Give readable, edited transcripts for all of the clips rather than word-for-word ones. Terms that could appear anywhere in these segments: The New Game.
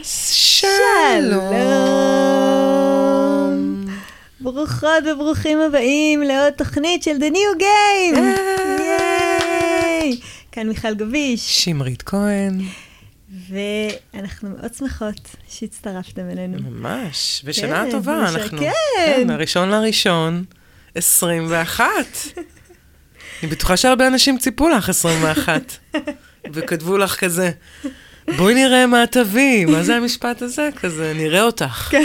אז שלום. ברוכות וברוכים הבאים לעוד תוכנית של The New Game. ייי! כאן מיכל גביש. שמרית כהן. ואנחנו מאוד שמחות שהצטרפתם אלינו. ממש. ושנה טובה אנחנו. כן. הראשון 21. אני בטוחה שהרבה אנשים ציפו לך 21. וכתבו לך כזה. בואי נראה מה תביא, מה זה המשפט הזה? כזה, נראה אותך. כן.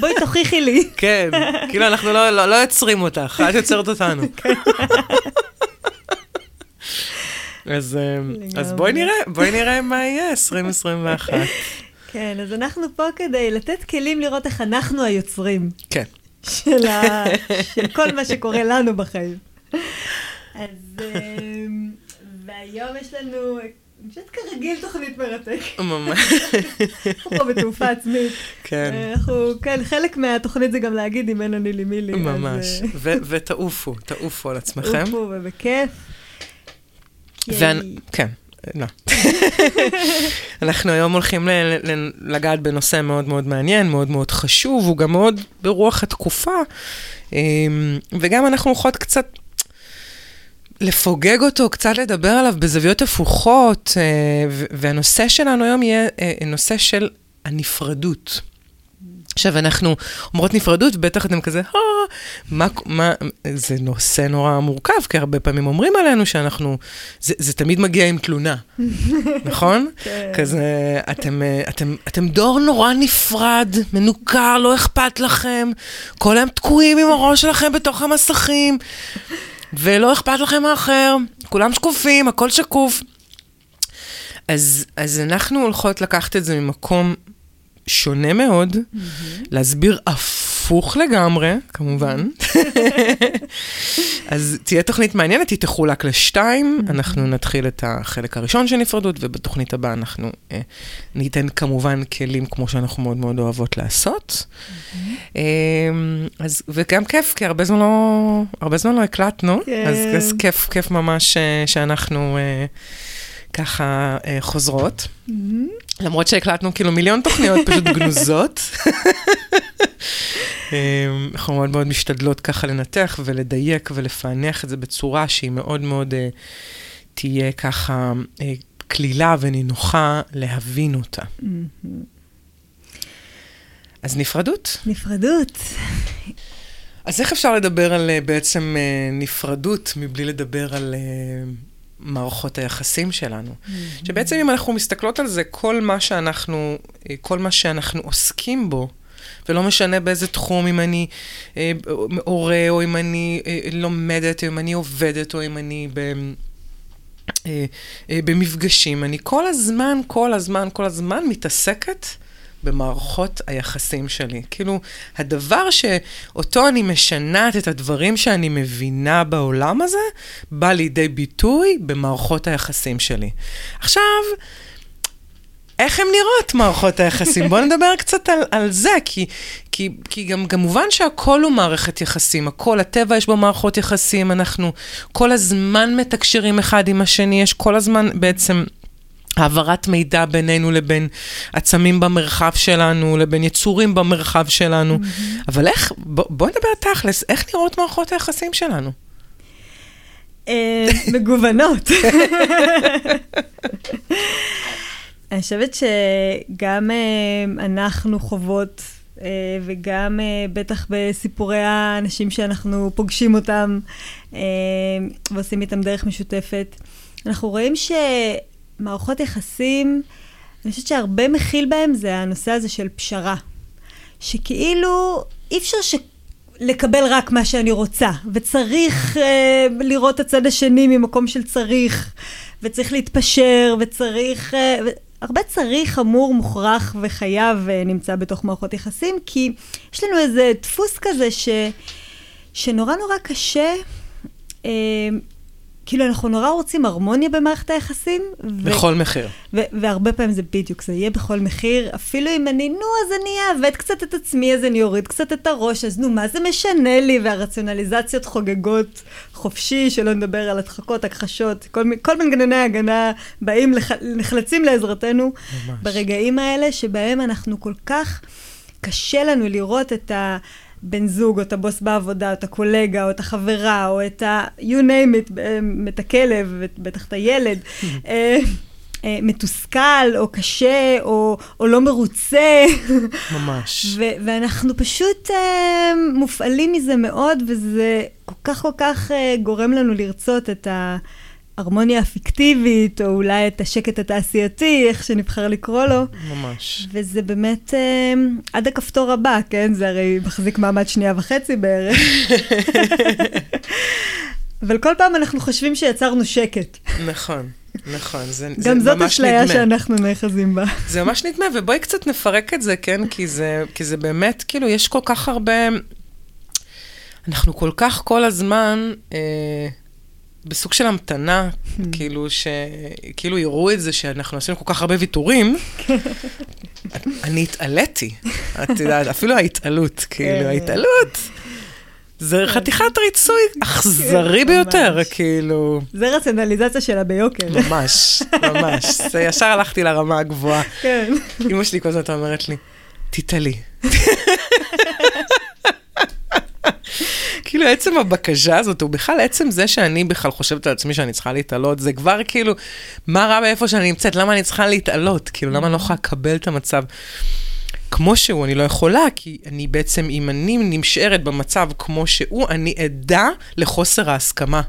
בואי תוכיחי לי. כן, כאילו אנחנו לא יוצרים אותך, את יוצרת אותנו. אז בואי נראה מה יהיה 2021. כן, אז אנחנו פה כדי לתת כלים לראות איך אנחנו היוצרים. כן. של כל מה שקורה לנו בחיים. אז והיום יש לנו... אני חושבת כרגיל תוכנית מרתק. ממש. אנחנו פה בתעופה עצמית. כן. אנחנו, כן, חלק מהתוכנית זה גם להגיד אם אין אני לי מי לי. ממש. ותעופו על עצמכם. תעופו ובכיף. כן, לא. אנחנו היום הולכים לגעת בנושא מאוד מאוד מעניין, מאוד מאוד חשוב, הוא גם מאוד ברוח התקופה, וגם אנחנו הולכות קצת... לפוגג אותו, קצת לדבר עליו בזוויות הפוכות, והנושא שלנו היום יהיה נושא של הנפרדות. עכשיו, אנחנו אומרות נפרדות, בטח אתם כזה, זה נושא נורא מורכב, כי הרבה פעמים אומרים עלינו שאנחנו, זה תמיד מגיע עם תלונה, נכון? כזה, אתם דור נורא נפרד, מנוכר, לא אכפת לכם, כל הם תקועים עם הראש שלכם בתוך המסכים, ולא אכפת לכם האחר, כולם שקופים, הכל שקוף. אז אנחנו הולכות לקחת את זה ממקום שונה מאוד, להסביר הפוך לגמרי, כמובן. אז תהיה תוכנית מעניינת, היא תחולק לשתיים, אנחנו נתחיל את החלק הראשון של נפרדות, ובתוכנית הבאה אנחנו ניתן כמובן כלים כמו שאנחנו מאוד מאוד אוהבות לעשות. אז וגם כיף, כי הרבה זמן לא הקלטנו, אז כיף ממש שאנחנו ככה חוזרות. למרות שהקלטנו כאילו מיליון תוכניות פשוט גנוזות. אנחנו מאוד מאוד משתדלות ככה לנתח ולדייק ולפענח את זה בצורה שהיא מאוד מאוד תהיה ככה כלילה ונינוחה להבין אותה. אז נפרדות? נפרדות. אז איך אפשר לדבר על בעצם נפרדות מבלי לדבר על... מערכות היחסים שלנו. שבעצם אם אנחנו מסתכלות על זה, כל מה שאנחנו עוסקים בו, ולא משנה באיזה תחום, אם אני הורה, או אם אני לומדת, או אם אני עובדת, או אם אני במפגשים, אני כל הזמן מתעסקת במערכות היחסים שלי. כאילו, הדבר שאותו אני משנת את הדברים שאני מבינה בעולם הזה, בא לידי ביטוי במערכות היחסים שלי. עכשיו, איך הן נראות מערכות היחסים? בואו נדבר קצת על זה, כי גם כמובן שהכל הוא מערכת יחסים, הכל, הטבע יש בו מערכות יחסים, אנחנו כל הזמן מתקשרים אחד עם השני, יש כל הזמן בעצם... העברת מידע בינינו לבין עצמים במרחב שלנו, לבין יצורים במרחב שלנו. אבל איך, בוא נדבר תכלס, איך נראות מערכות היחסים שלנו? מגוונות. אני חושבת שגם אנחנו חוות, וגם בטח בסיפורי האנשים שאנחנו פוגשים אותם, ועושים איתם דרך משותפת, אנחנו רואים ש... מערכות יחסים, אני חושבת שהרבה מכיל בהם זה הנושא הזה של פשרה. שכאילו אי אפשר לקבל רק מה שאני רוצה, וצריך לראות הצד השני ממקום של צריך, וצריך להתפשר, וצריך... הרבה צריך אמור, מוכרח וחייב נמצא בתוך מערכות יחסים, כי יש לנו איזה דפוס כזה שנורא נורא קשה... כאילו אנחנו נורא רוצים הרמוניה במערכת היחסים. בכל מחיר. והרבה פעמים זה בדיוק, זה יהיה בכל מחיר, אפילו אם אני, נו, אז אני אעבד קצת את עצמי, אז אני אוריד קצת את הראש, אז נו, מה זה משנה לי? והרציונליזציות חוגגות חופשי, שלא נדבר על הדחקות, הכחשות, כל מנגנוני ההגנה באים, נחלצים לעזרתנו, ממש. ברגעים האלה שבהם אנחנו כל כך, קשה לנו לראות את ה... בן זוג, או את הבוס בעבודה, או את הקולגה, או את החברה, או את ה... you name it, את הכלב, בטח את הילד, מתוסכל, או קשה, או לא מרוצה. ממש. ואנחנו פשוט מופעלים מזה מאוד, וזה כל כך כל כך גורם לנו לרצות את ההרמוניה הפיקטיבית, או אולי את השקט התעשייתי, איך שנבחר לקרוא לו. ממש. וזה באמת עד הכפתור הבא, כן? זה הרי מחזיק מעמד 2.5 בערך. אבל כל פעם אנחנו חושבים שיצרנו שקט. נכון, נכון. גם זאת השליה שאנחנו נאחזים בה. זה ממש נדמה, ובואי קצת נפרק את זה, כן? כי זה באמת, כאילו, יש כל כך הרבה... אנחנו כל כך כל הזמן... בסוג של המתנה, כאילו יראו את זה שאנחנו עשינו כל כך הרבה ויתורים, אני התעליתי, את יודעת, אפילו ההתעלות, כאילו, ההתעלות, זה חתיכת ריצוי אכזרי ביותר, כאילו. זה רציונליזציה שלה ביוקר. ממש, ממש, זה ישר הלכתי לרמה הגבוהה. כן. אמא שלי כל זאת אומרת לי, תתעלי. כאילו, עצם הבקשה הזאת, ובכלל, עצם זה שאני בכלל חושבת על עצמי שאני צריכה להתעלות, זה כבר כאילו, מה רע באיפה שאני נמצאת? למה אני צריכה להתעלות? כאילו, למה אני לא יכולה לקבל את המצב? כמו שהוא, אני לא יכולה, כי אני בעצם, אם אני נמשארת במצב כמו שהוא, אני עדה לחוסר ההסכמה.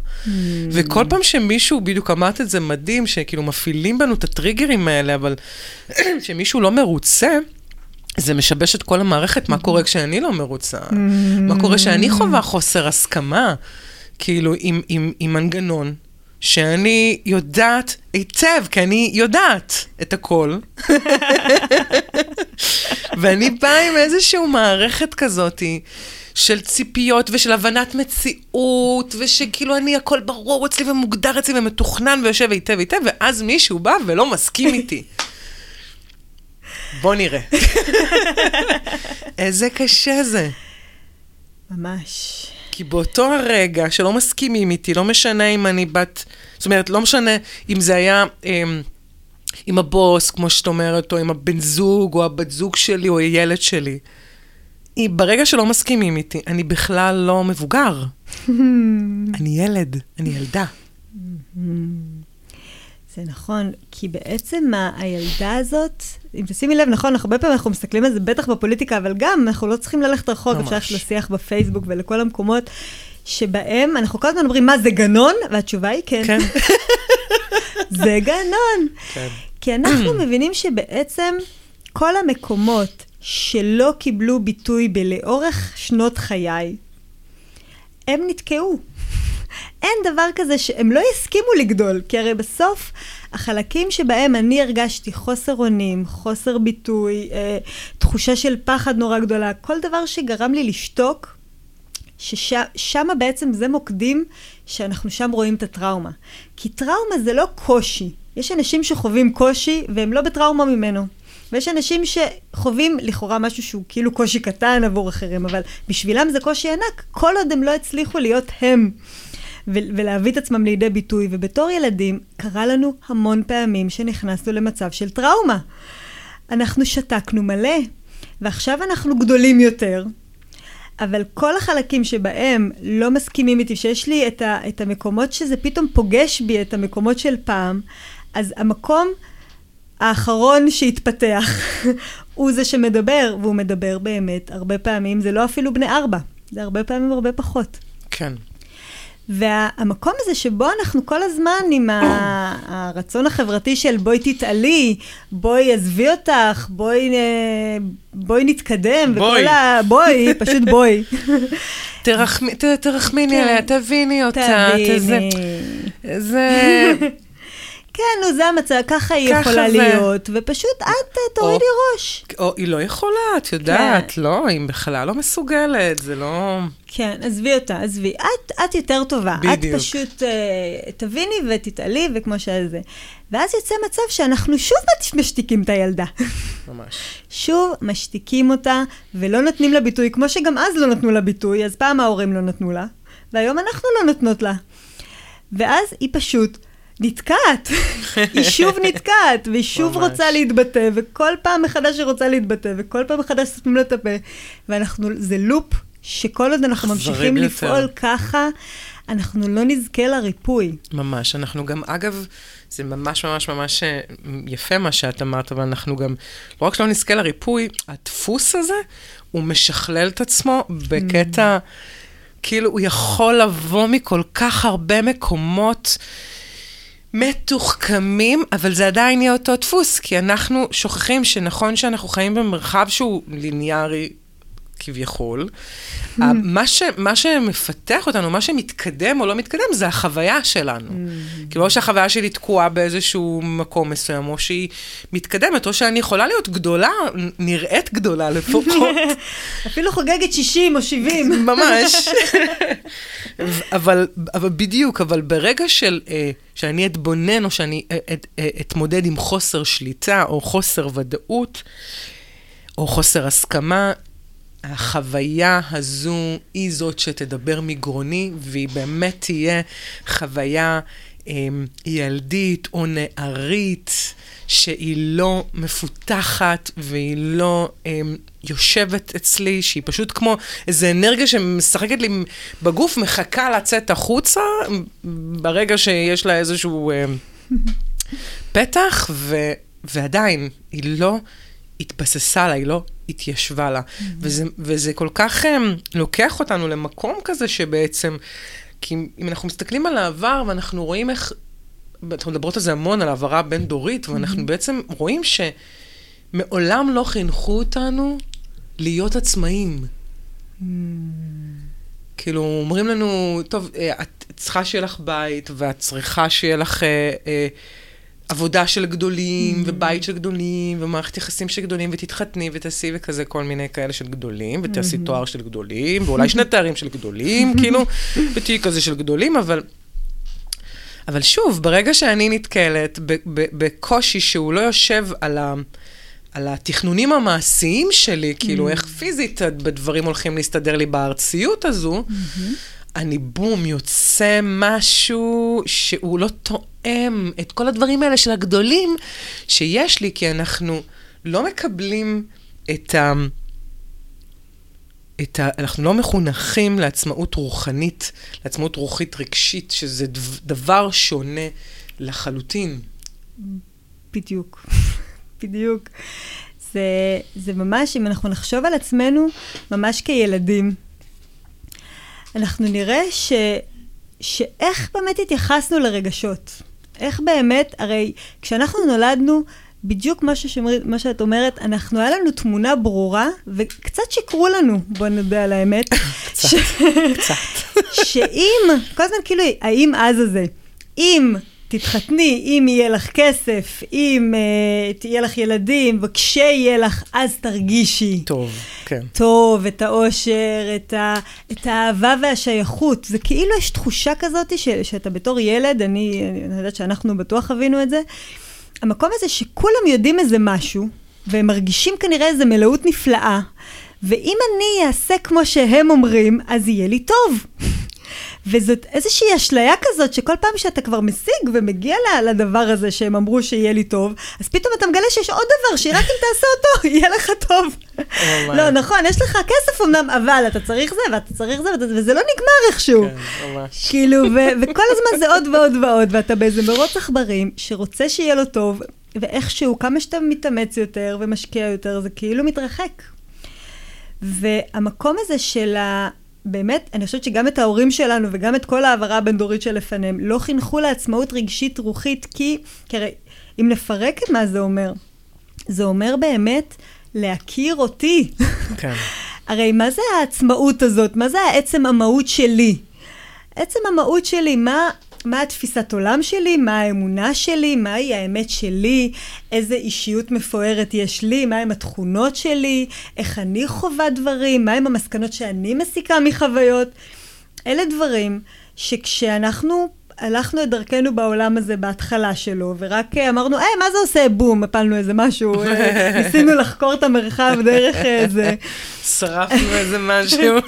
וכל פעם שמישהו, בדיוק אמרת את זה מדהים, שכאילו מפעילים בנו את הטריגרים האלה, אבל שמישהו לא מרוצה, זה משבש את כל המערכת, מה קורה כשאני לא מרוצה? מה קורה שאני חווה חוסר הסכמה? כאילו, עם מנגנון, שאני יודעת היטב, כי אני יודעת את הכל. ואני באה עם איזשהו מערכת כזאת, של ציפיות ושל הבנת מציאות, ושכאילו אני הכל ברור אצלי ומוגדר אצלי ומתוכנן ויושב היטב היטב, ואז מישהו בא ולא מסכים איתי. בוא נראה. איזה קשה זה. ממש. כי באותו הרגע שלא מסכימים איתי, לא משנה אם אני בת... זאת אומרת, לא משנה אם זה היה עם הבוס, כמו שאת אומרת, או עם הבן זוג, או הבת זוג שלי, או הילד שלי. ברגע שלא מסכימים איתי, אני בכלל לא מבוגר. אני ילד, אני ילדה. זה נכון, כי בעצם הילדה הזאת, אם תשימי לב, נכון, הרבה פעמים אנחנו מסתכלים על זה בטח בפוליטיקה, אבל גם אנחנו לא צריכים ללכת רחוק, אפשר לשיח בפייסבוק ולכל המקומות, שבהם אנחנו כל הזמן אומרים, מה זה גנון? והתשובה היא כן. כן. זה גנון. כן. כי אנחנו מבינים שבעצם כל המקומות שלא קיבלו ביטוי בלאורך שנות חיי, הם נתקעו. אין דבר כזה שהם לא יסכימו לגדול, כי הרי בסוף החלקים שבהם אני הרגשתי חוסר אונים, חוסר ביטוי, תחושה של פחד נורא גדולה, כל דבר שגרם לי לשתוק, ששם בעצם זה מוקדים שאנחנו שם רואים את הטראומה. כי טראומה זה לא קושי. יש אנשים שחווים קושי והם לא בטראומה ממנו. ויש אנשים שחווים לכאורה משהו שהוא כאילו קושי קטן עבור אחרים, אבל בשבילם זה קושי ענק, כל עוד הם לא הצליחו להיות הם. ולהביא את עצמם לידי ביטוי, ובתור ילדים קרה לנו המון פעמים שנכנסנו למצב של טראומה. אנחנו שתקנו מלא, ועכשיו אנחנו גדולים יותר, אבל כל החלקים שבהם לא מסכימים איתי, שיש לי את המקומות שזה פתאום פוגש בי, את המקומות של פעם, אז המקום האחרון שהתפתח הוא זה שמדבר, והוא מדבר באמת הרבה פעמים, זה לא אפילו בני 4, זה הרבה פעמים הרבה פחות. כן. והמקום הזה שבו אנחנו כל הזמן עם הרצון החברתי של בואי תתעלי, בואי עזבי אותך, בואי נתקדם, בואי, פשוט בואי. תרחמיני עליה, תביני אותה. כן, נו, זה המצב, ככה היא יכולה להיות, ופשוט את תורידי ראש. או היא לא יכולה, את יודעת, לא, היא בכלל לא מסוגלת, זה לא... כן, עזבי אותה, עזבי. את יותר טובה. בדיוק. את פשוט תביני ותתעלי, וכמו שזה. ואז יצא מצב שאנחנו שוב משתיקים את הילדה. ממש. שוב משתיקים אותה, ולא נותנים לה ביטוי, כמו שגם אז לא נתנו לה ביטוי, אז פעם ההורים לא נתנו לה, והיום אנחנו לא נותנות לה. ואז היא פשוט... נתקעת, היא שוב נתקעת, והיא שוב רוצה להתבטא, וכל פעם מחדש היא רוצה להתבטא, וכל פעם מחדש סתמים לה את הפה, ואנחנו, זה לופ שכל עוד אנחנו ממשיכים לפעול ככה, אנחנו לא נזכה לריפוי. ממש, אנחנו גם, אגב, זה ממש ממש ממש יפה מה שאת אמרת, אבל אנחנו גם, לא רק שלא נזכה לריפוי, הדפוס הזה, הוא משכלל את עצמו בקטע, כאילו הוא יכול לבוא מכל כך הרבה מקומות, מתוחכמים, אבל זה עדיין יהיה אותו דפוס, כי אנחנו שוכחים שנכון שאנחנו חיים במרחב שהוא ליניארי כביכול, מה שמפתח אותנו, מה שמתקדם או לא מתקדם, זה החוויה שלנו. כאילו, או שהחוויה שלי תקועה באיזשהו מקום מסוים, או שהיא מתקדמת, או שאני יכולה להיות גדולה, נראית גדולה לפחות. אפילו חוגגת 60 או 70. ממש. אבל בדיוק, אבל ברגע שאני אתבונן, או שאני אתמודד עם חוסר שליטה, או חוסר ודאות, או חוסר הסכמה, החוויה הזו היא זאת שתדבר מגרוני, והיא באמת תהיה חוויה ילדית או נערית, שהיא לא מפותחת והיא לא יושבת אצלי, שהיא פשוט כמו איזו אנרגיה שמשחקת לי בגוף, מחכה לצאת החוצה, ברגע שיש לה איזשהו פתח, ועדיין היא לא התבססה לה, היא לא התיישבה לה. וזה כל כך לוקח אותנו למקום כזה שבעצם, כי אם אנחנו מסתכלים על העבר ואנחנו רואים איך, אנחנו מדברות על זה המון, על העברה בין דורית, ואנחנו בעצם רואים שמעולם לא חינכו אותנו להיות עצמאים. כאילו, אומרים לנו, טוב, את צריכה שיהיה לך בית, ואת צריכה שיהיה לך... עבודה של גדולים, ובית של גדולים, ומערכת יחסים של גדולים, ותתחתני ותעשי וכזה, כל מיני כאלה של גדולים, ותעשי תואר של גדולים, ואולי שני תארים של גדולים, כאילו, ותהי כזה של גדולים, אבל שוב, ברגע שאני נתקלת בקושי שהוא לא יושב על התכנונים המעשיים שלי, כאילו, איך פיזית בדברים הולכים להסתדר לי בארציות הזו, אני בום, יוצא משהו שהוא לא תואם את כל הדברים האלה של הגדולים שיש לי, כי אנחנו לא מקבלים אנחנו לא מחונכים לעצמאות רוחנית, לעצמאות רוחית רגשית, שזה דבר שונה לחלוטין. בדיוק, בדיוק. זה ממש, אם אנחנו נחשוב על עצמנו ממש כילדים, אנחנו נראה שאיך באמת התייחסנו לרגשות. איך באמת, הרי כשאנחנו נולדנו, בדיוק מה שאת אומרת, היה לנו תמונה ברורה, וקצת שקרו לנו, בוא נדע על האמת. קצת. שאם, כל הזמן כאילו, האם אז הזה, אם תתחתני, אם יהיה לך כסף, אם תהיה לך ילדים, וכשיהיה לך, אז תרגישי. טוב, כן. טוב, את האושר, את האהבה והשייכות. זה כאילו יש תחושה כזאת שאתה בתור ילד, אני יודעת שאנחנו בטוח חווינו את זה. המקום הזה שכולם יודעים איזה משהו, והם מרגישים כנראה איזה מלאות נפלאה, ואם אני אעשה כמו שהם אומרים, אז יהיה לי טוב. וזאת איזושהי אשליה כזאת, שכל פעם שאתה כבר משיג ומגיע לדבר הזה שהם אמרו שיהיה לי טוב, אז פתאום אתה מגלה שיש עוד דבר, שרק אם תעשה אותו, יהיה לך טוב. לא, נכון, יש לך כסף אמנם, אבל אתה צריך זה, ואתה צריך זה, וזה לא נגמר איכשהו. כאילו, וכל הזמן זה עוד ועוד ועוד, ואתה באיזה מרוץ עכברים, שרוצה שיהיה לו טוב, ואיכשהו, כמה שאתה מתאמץ יותר ומשקיע יותר, זה כאילו מתרחק. והמקום הזה של באמת, אני חושבת שגם את ההורים שלנו, וגם את כל העברה הבן-דורית שלפניהם, לא חינכו לעצמאות רגשית רוחית, כי אם נפרק את מה זה אומר, זה אומר באמת להכיר אותי. כן. הרי מה זה העצמאות הזאת? מה זה העצם המהות שלי? עצם המהות שלי, מה מה התפיסת עולם שלי, מה האמונה שלי, מהי האמת שלי, איזה אישיות מפוארת יש לי, מהם התכונות שלי, איך אני חווה דברים, מהם המסקנות שאני מסיקה מחוויות. אלה דברים שכשאנחנו הלכנו את דרכנו בעולם הזה בהתחלה שלו, ורק אמרנו, מה זה עושה? בום, הפלנו איזה משהו, ניסינו לחקור את המרחב דרך איזה... שרפנו איזה משהו.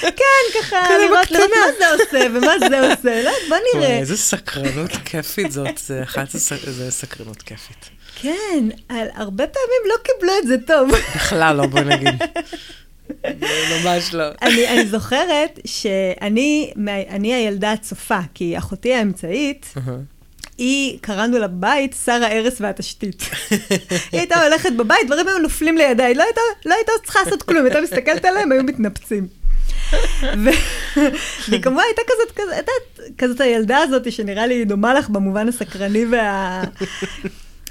כן, ככה, לראות מה זה עושה, ומה זה עושה, לא, בוא נראה. איזה סקרנות כיפית זאת, זה אחת סקרנות כיפית. כן, הרבה פעמים לא קיבלו את זה טוב. בכלל לא, בוא נגיד. ממש לא. אני זוכרת שאני הילדה הצופה, כי אחותי האמצעית, היא, קראנו לה בית, שרה ערס והתשתית. היא הייתה הולכת בבית, דברים היו נופלים לידה, היא לא הייתה צריכה לעשות כלום, הייתה מסתכלת עליהם, היו מתנפצים. והיא כמובן הייתה כזאת הילדה הזאת, שנראה לי דומה לך במובן הסקרני,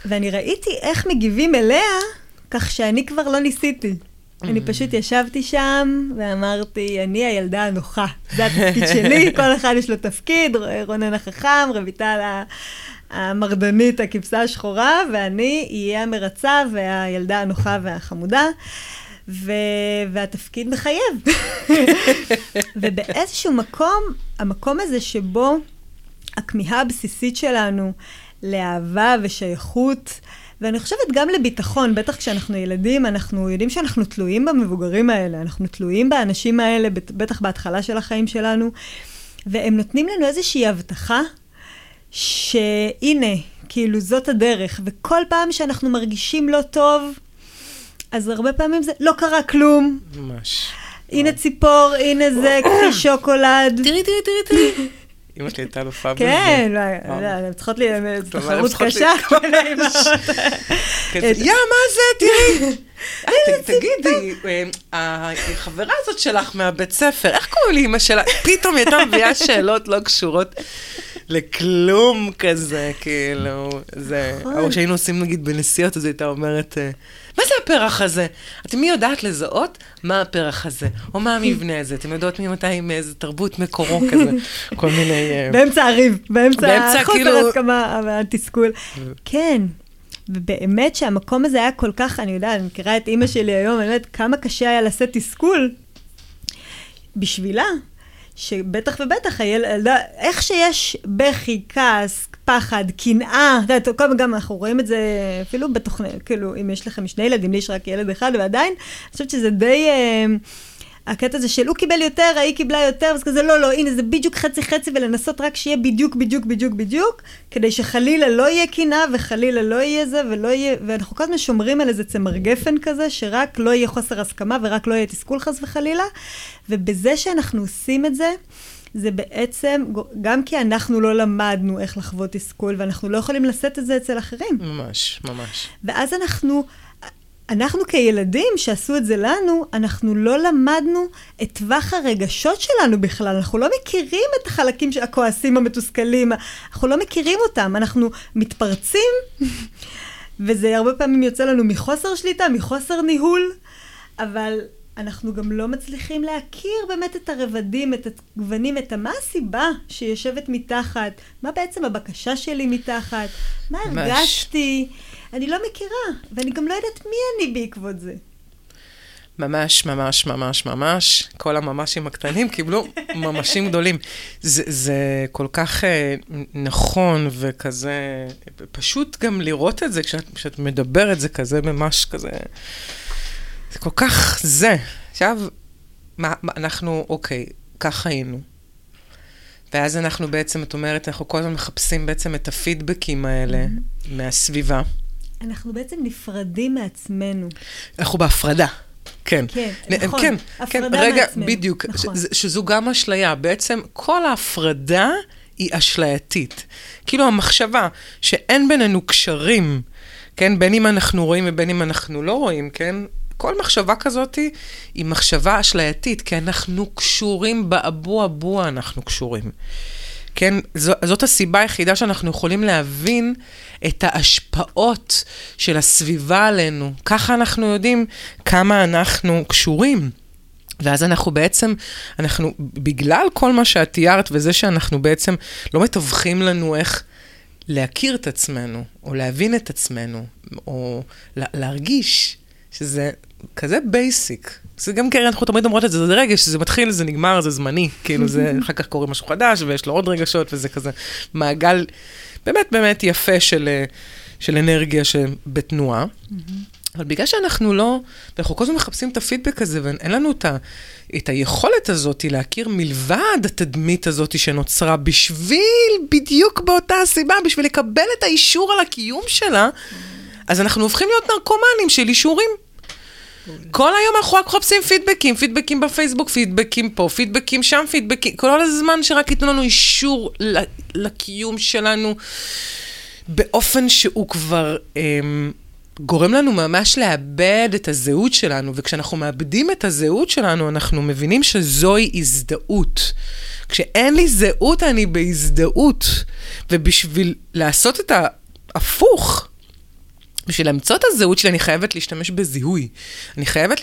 ואני ראיתי איך מגיבים אליה, כך שאני כבר לא ניסיתי. אני פשוט ישבתי שם ואמרתי, אני הילדה הנוחה. זה התפקיד שלי, כל אחד יש לו תפקיד, רונן החכם, רויטל המרדנית, הכבשה השחורה, ואני אהיה המרצה והילדה הנוחה והחמודה, והתפקיד מחייב. ובאיזשהו מקום, המקום הזה שבו הכמיהה הבסיסית שלנו לאהבה ושייכות, ואני חושבת גם לביטחון, בטח כשאנחנו ילדים, אנחנו יודעים שאנחנו תלויים במבוגרים האלה, אנחנו תלויים באנשים האלה, בטח בהתחלה של החיים שלנו, והם נותנים לנו איזושהי הבטחה, שהנה, כאילו זאת הדרך, וכל פעם שאנחנו מרגישים לא טוב, אז הרבה פעמים זה לא קרה כלום. ממש. הנה ציפור, הנה זה, כפי שוקולד. תראי. אמא שלי הייתה לופה בזה. כן, הן צריכות לי, זו תחרות קשה. יא, מה זה, תראי. תגידי, החברה הזאת שלך מהבית ספר, איך קוראים לי אמא שלה? פתאום הייתה מביאה שאלות לא קשורות לכלום כזה, כאילו. או שהיינו עושים, נגיד, בנסיעות, אז הייתה אומרת, מה זה הפרח הזה? אתם מי יודעת לזהות מה הפרח הזה? או מה המבנה הזה? אתם יודעות ממתי מאיזה תרבות מקורו כזה? כל מיני... באמצע הריב, באמצע חוסר הסכמה והתסכול. כן, ובאמת שהמקום הזה היה כל כך, אני יודעת, אני מכירה את אמא שלי היום, אני יודעת כמה קשה היה לשאת תסכול בשבילה, שבטח ובטח, איך שיש בכי, כעס, פחד, קנאה, גם אנחנו רואים את זה אפילו בתוכנית, כאילו אם יש לכם שני ילדים, לי יש רק ילד אחד, ועדיין, אני חושבת שזה די, הקטע הזה של הוא קיבל יותר, היא קיבלה יותר, אז כזה לא, הנה זה בדיוק חצי, ולנסות רק שיהיה בדיוק, כדי שחלילה לא יהיה קנאה, וחלילה לא יהיה זה, ואנחנו כל הזמן שומרים על איזה צמר גפן כזה, שרק לא יהיה חוסר הסכמה, ורק לא יהיה תסכול חס וחלילה, ובזה שאנחנו עושים את זה, זה בעצם, גם כי אנחנו לא למדנו איך לחוות תסכול, ואנחנו לא יכולים לשאת את זה אצל אחרים. ממש. ואז אנחנו כילדים שעשו את זה לנו, אנחנו לא למדנו את טווח הרגשות שלנו בכלל. אנחנו לא מכירים את החלקים הכועסים המתוסכלים, אנחנו לא מכירים אותם, אנחנו מתפרצים, וזה הרבה פעמים יוצא לנו מחוסר שליטה, מחוסר ניהול, אבל... אנחנו גם לא מצליחים להכיר באמת את הרבדים, את הגוונים, את מה הסיבה שיושבת מתחת, מה בעצם הבקשה שלי מתחת, מה הרגשתי, אני לא מכירה, ואני גם לא יודעת מי אני בעקבות זה. ממש, כל הממשים הקטנים קיבלו ממשים גדולים. זה כל כך נכון וכזה, פשוט גם לראות את זה, כשאת מדברת זה כזה ממש כזה... זה כל כך זה. עכשיו, אנחנו, אוקיי, כך היינו. ואז אנחנו בעצם, את אומרת, אנחנו כל הזמן מחפשים בעצם את הפידבקים האלה מהסביבה. אנחנו בעצם נפרדים מעצמנו. אנחנו בהפרדה. כן, נכון. הפרדה מעצמנו. רגע, בדיוק, שזו גם אשליה. בעצם כל ההפרדה היא אשלייתית. כאילו המחשבה שאין בינינו קשרים, כן, בין אם אנחנו רואים ובין אם אנחנו לא רואים, כן, כל מחשבה כזאת היא מחשבה אשלייתית, כי אנחנו קשורים באבו, אנחנו קשורים. כן, זאת הסיבה היחידה שאנחנו יכולים להבין את ההשפעות של הסביבה עלינו. ככה אנחנו יודעים כמה אנחנו קשורים. ואז אנחנו בעצם, אנחנו, בגלל כל מה שאת תיארת, וזה שאנחנו בעצם לא מתווכים לנו איך להכיר את עצמנו, או להבין את עצמנו, או להרגיש שזה כזה בייסיק. זה גם קרן, אנחנו תמיד אומרות את זה, זה רגש, זה מתחיל, זה נגמר, זה זמני. כאילו זה, אחר כך קורה משהו חדש, ויש לו עוד רגשות, וזה כזה מעגל באמת באמת יפה של אנרגיה שבתנועה. אבל בגלל שאנחנו לא, ואנחנו כל הזמן מחפשים את הפידבק הזה, ואין לנו את היכולת הזאת להכיר מלבד התדמית הזאת שנוצרה בשביל, בדיוק באותה הסיבה, בשביל לקבל את האישור על הקיום שלה, אז אנחנו הופכים להיות נרקומנים של אישורים. כל היום אנחנו רק חופשים פידבקים, פידבקים בפייסבוק, פידבקים פה, פידבקים שם, פידבקים, כל הזמן שרק ייתנו לנו אישור לקיום שלנו, באופן שהוא כבר גורם לנו ממש לאבד את הזהות שלנו, וכשאנחנו מאבדים את הזהות שלנו, אנחנו מבינים שזוהי הזדהות. כשאין לי זהות, אני בהזדהות. ובשביל לעשות את ההפוך, בשביל למצוא את הזהות שלי, אני חייבת להשתמש בזיהוי. אני חייבת,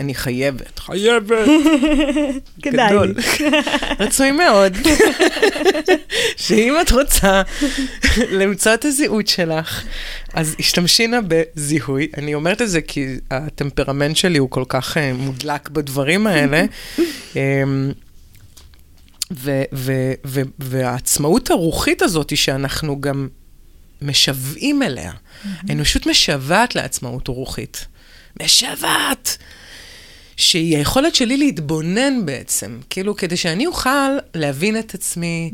אני חייבת. חייבת. גדול. רצוי מאוד. שאם את רוצה למצוא את הזהות שלך, אז השתמשינה בזיהוי. אני אומרת את זה כי הטמפרמנט שלי הוא כל כך מודלק בדברים האלה. והעצמאות הרוחית הזאת היא שאנחנו גם משווים אליה. האנושות משוועת לעצמאות רוחית. משוועת! שהיא היכולת שלי להתבונן בעצם. כאילו, כדי שאני אוכל להבין את עצמי,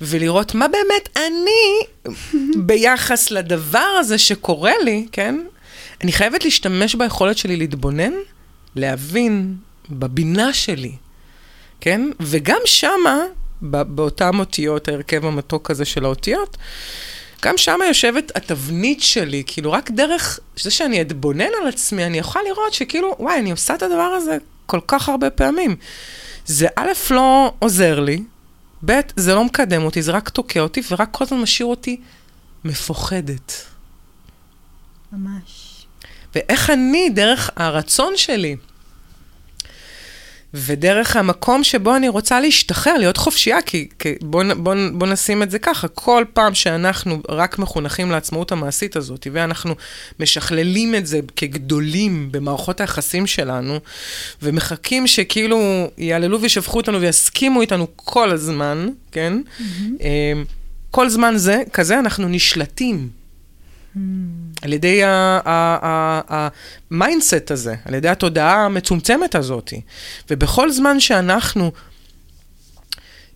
ולראות מה באמת אני, ביחס לדבר הזה שקורה לי, כן? אני חייבת להשתמש ביכולת שלי להתבונן, להבין בבינה שלי. כן? וגם שמה, באותם אותיות, ההרכב המתוק הזה של האותיות, גם שם יושבת התבנית שלי, כאילו רק דרך זה שאני אתבונן על עצמי, אני יכולה לראות שכאילו, וואי, אני עושה את הדבר הזה כל כך הרבה פעמים. זה א', לא עוזר לי, ב', זה לא מקדם אותי, זה רק תוקע אותי, ורק כל הזמן משאיר אותי מפוחדת. ממש. ואיך אני, דרך הרצון שלי, ודרך המקום שבו אני רוצה להשתחרר, להיות חופשייה, כי בוא נשים את זה ככה, כל פעם שאנחנו רק מחונכים לעצמאות המעשית הזאת, ואנחנו משכללים את זה כגדולים במערכות היחסים שלנו, ומחכים שכאילו יעללו וישפחו אותנו ויסכימו איתנו כל הזמן, כן? כל זמן זה, כזה אנחנו נשלטים. על ידי המיינדסט הזה, על ידי התודעה המצומצמת הזאת. ובכל זמן שאנחנו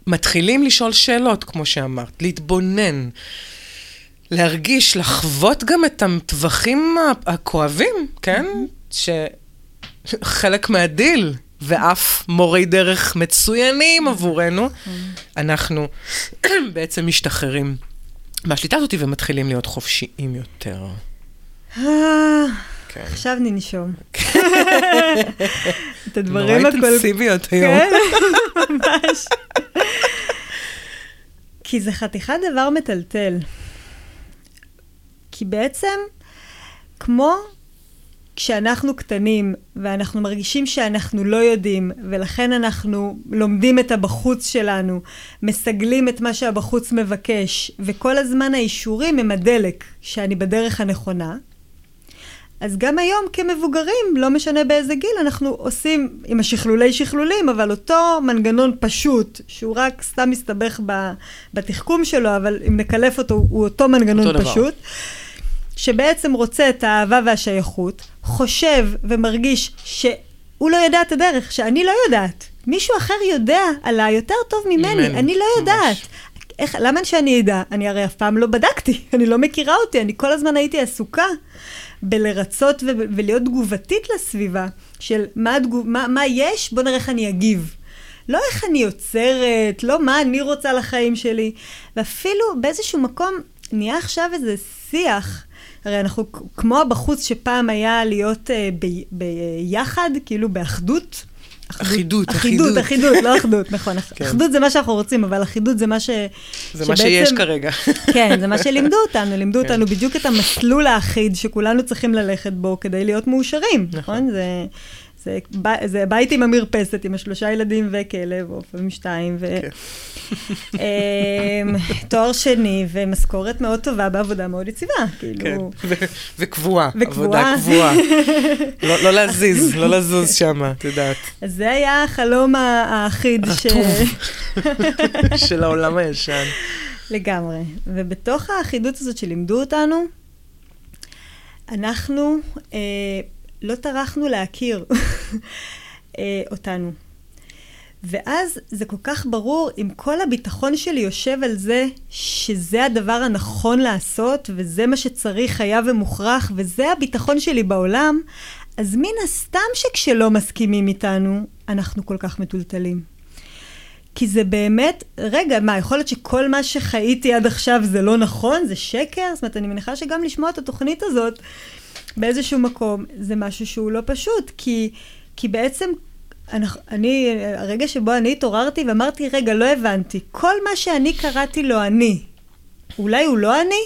מתחילים לשאול שאלות, כמו שאמרת, להתבונן, להרגיש, לחוות גם את הטווחים הכואבים, כן? שחלק מהדיל, ואף מורי דרך מצוינים עבורנו, אנחנו בעצם משתחררים. מהשליטה הזאת ומתחילים להיות חופשיים יותר. עכשיו ננשום. את הדברים הכל... נורא אינטנסיביות היום. כן, ממש. כי זה חתיכת דבר מטלטל. כי בעצם, כמו כשאנחנו קטנים, ואנחנו מרגישים שאנחנו לא יודעים, ולכן אנחנו לומדים את הבחוץ שלנו, מסגלים את מה שהבחוץ מבקש, וכל הזמן האישורים הם הדלק, שאני בדרך הנכונה. אז גם היום כמבוגרים, לא משנה באיזה גיל, אנחנו עושים עם השכלולי שכלולים, אבל אותו מנגנון פשוט, שהוא רק סתם מסתבך בתחכום שלו, אבל אם נקלף אותו, הוא אותו מנגנון אותו פשוט. דבר. שבעצם רוצה את האהבה והשייכות, חושב ומרגיש שהוא לא יודע את הדרך, שאני לא יודעת. מישהו אחר יודע עליי יותר טוב ממני, אני לא יודעת. איך, למה שאני יודע? אני הרי אף פעם לא בדקתי, אני לא מכירה אותי, אני כל הזמן הייתי עסוקה בלרצות ולהיות תגובתית לסביבה, של מה יש, בוא נראה איך אני אגיב. לא איך אני יוצרת, לא מה אני רוצה לחיים שלי, ואפילו באיזשהו מקום נהיה עכשיו איזה שיח, הרי אנחנו כמו הבחוץ שפעם היה להיות ביחד, כאילו באחדות. אחידות. אחידות, לא אחדות, נכון. אחדות זה מה שאנחנו רוצים, אבל אחידות זה מה ש... זה מה שיש כרגע. כן, זה מה שלימדו אותנו. לימדו אותנו בדיוק את המסלול האחיד שכולנו צריכים ללכת בו כדי להיות מאושרים, נכון? זה בית עם המרפסת, עם השלושה ילדים וכלב, או פעמים שתיים, תואר שני, ומשכורת מאוד טובה בעבודה מאוד יציבה, כאילו. וקבועה, עבודה קבועה. לא להזיז, לא לזוז שמה, תדעת. זה היה החלום האחיד של העולם הישן. לגמרי. ובתוך האחידות הזאת שלימדו אותנו, אנחנו לא טרחנו להכיר אותנו. ואז זה כל כך ברור, אם כל הביטחון שלי יושב על זה, שזה הדבר הנכון לעשות, וזה מה שצריך היה ומוכרח, וזה הביטחון שלי בעולם, אז מן הסתם שכשלא מסכימים איתנו, אנחנו כל כך מטולטלים. כי זה באמת, רגע, מה, יכול להיות שכל מה שחייתי עד עכשיו זה לא נכון, זה שקר? זאת אומרת, אני מניחה שגם לשמוע את התוכנית הזאת, באיזשהו מקום, זה משהו שהוא לא פשוט, כי בעצם, הרגע שבו אני התעוררתי ואמרתי, רגע, לא הבנתי, כל מה שאני קראתי לו אני, אולי הוא לא אני?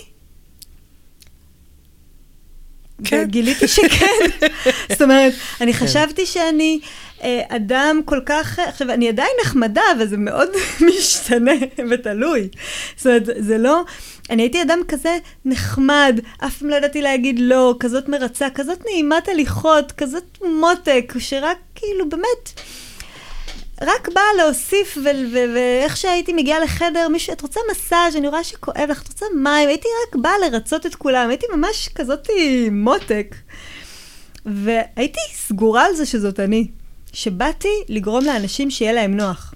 כן. וגיליתי שכן. זאת אומרת, אני חשבתי שאני אדם כל כך, עכשיו, אני עדיין נחמדה, וזה מאוד משתנה ותלוי. זאת אומרת, זה לא, אני הייתי אדם כזה נחמד, אף פעם לא ידעתי להגיד לא, כזאת מרצה, כזאת נעימת הליכות, כזאת מותק, שרק כאילו באמת, רק באה להוסיף, ואיך שהייתי מגיעה לחדר, מישהו, את רוצה מסאז', אני רואה שכואב לך, את רוצה מים, הייתי רק באה לרצות את כולם, הייתי ממש כזאת מותק. והייתי סגורה על זה שזאת אני. שבאתי לגרום לאנשים שיהיה להם נוח.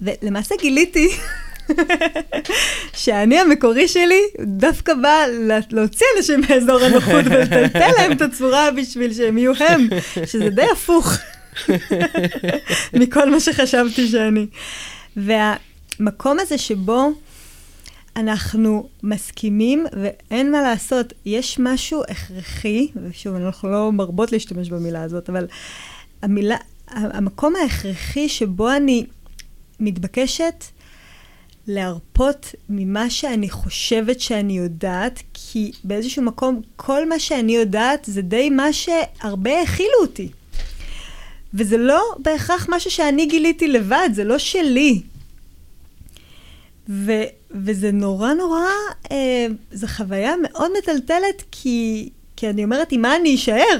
ולמעשה גיליתי שאני המקורי שלי דווקא בא להוציא אנשים מאזור הנוחות ולטלטל להם את הצורה בשביל שהם יהיו הם, שזה די הפוך מכל מה שחשבתי שאני. והמקום הזה שבו אנחנו מסכימים ואין מה לעשות, יש משהו הכרחי, ושוב, אנחנו לא מרבות להשתמש במילה הזאת, אבל המקום ההכרחי שבו אני מתבקשת להרפות ממה שאני חושבת שאני יודעת, כי באיזשהו מקום כל מה שאני יודעת זה די מה שהרבה הכילו אותי. וזה לא בהכרח משהו שאני גיליתי לבד, זה לא שלי. וזה נורא נורא, זו חוויה מאוד מטלטלת, כי אני אומרת, עם מה אני אשאר?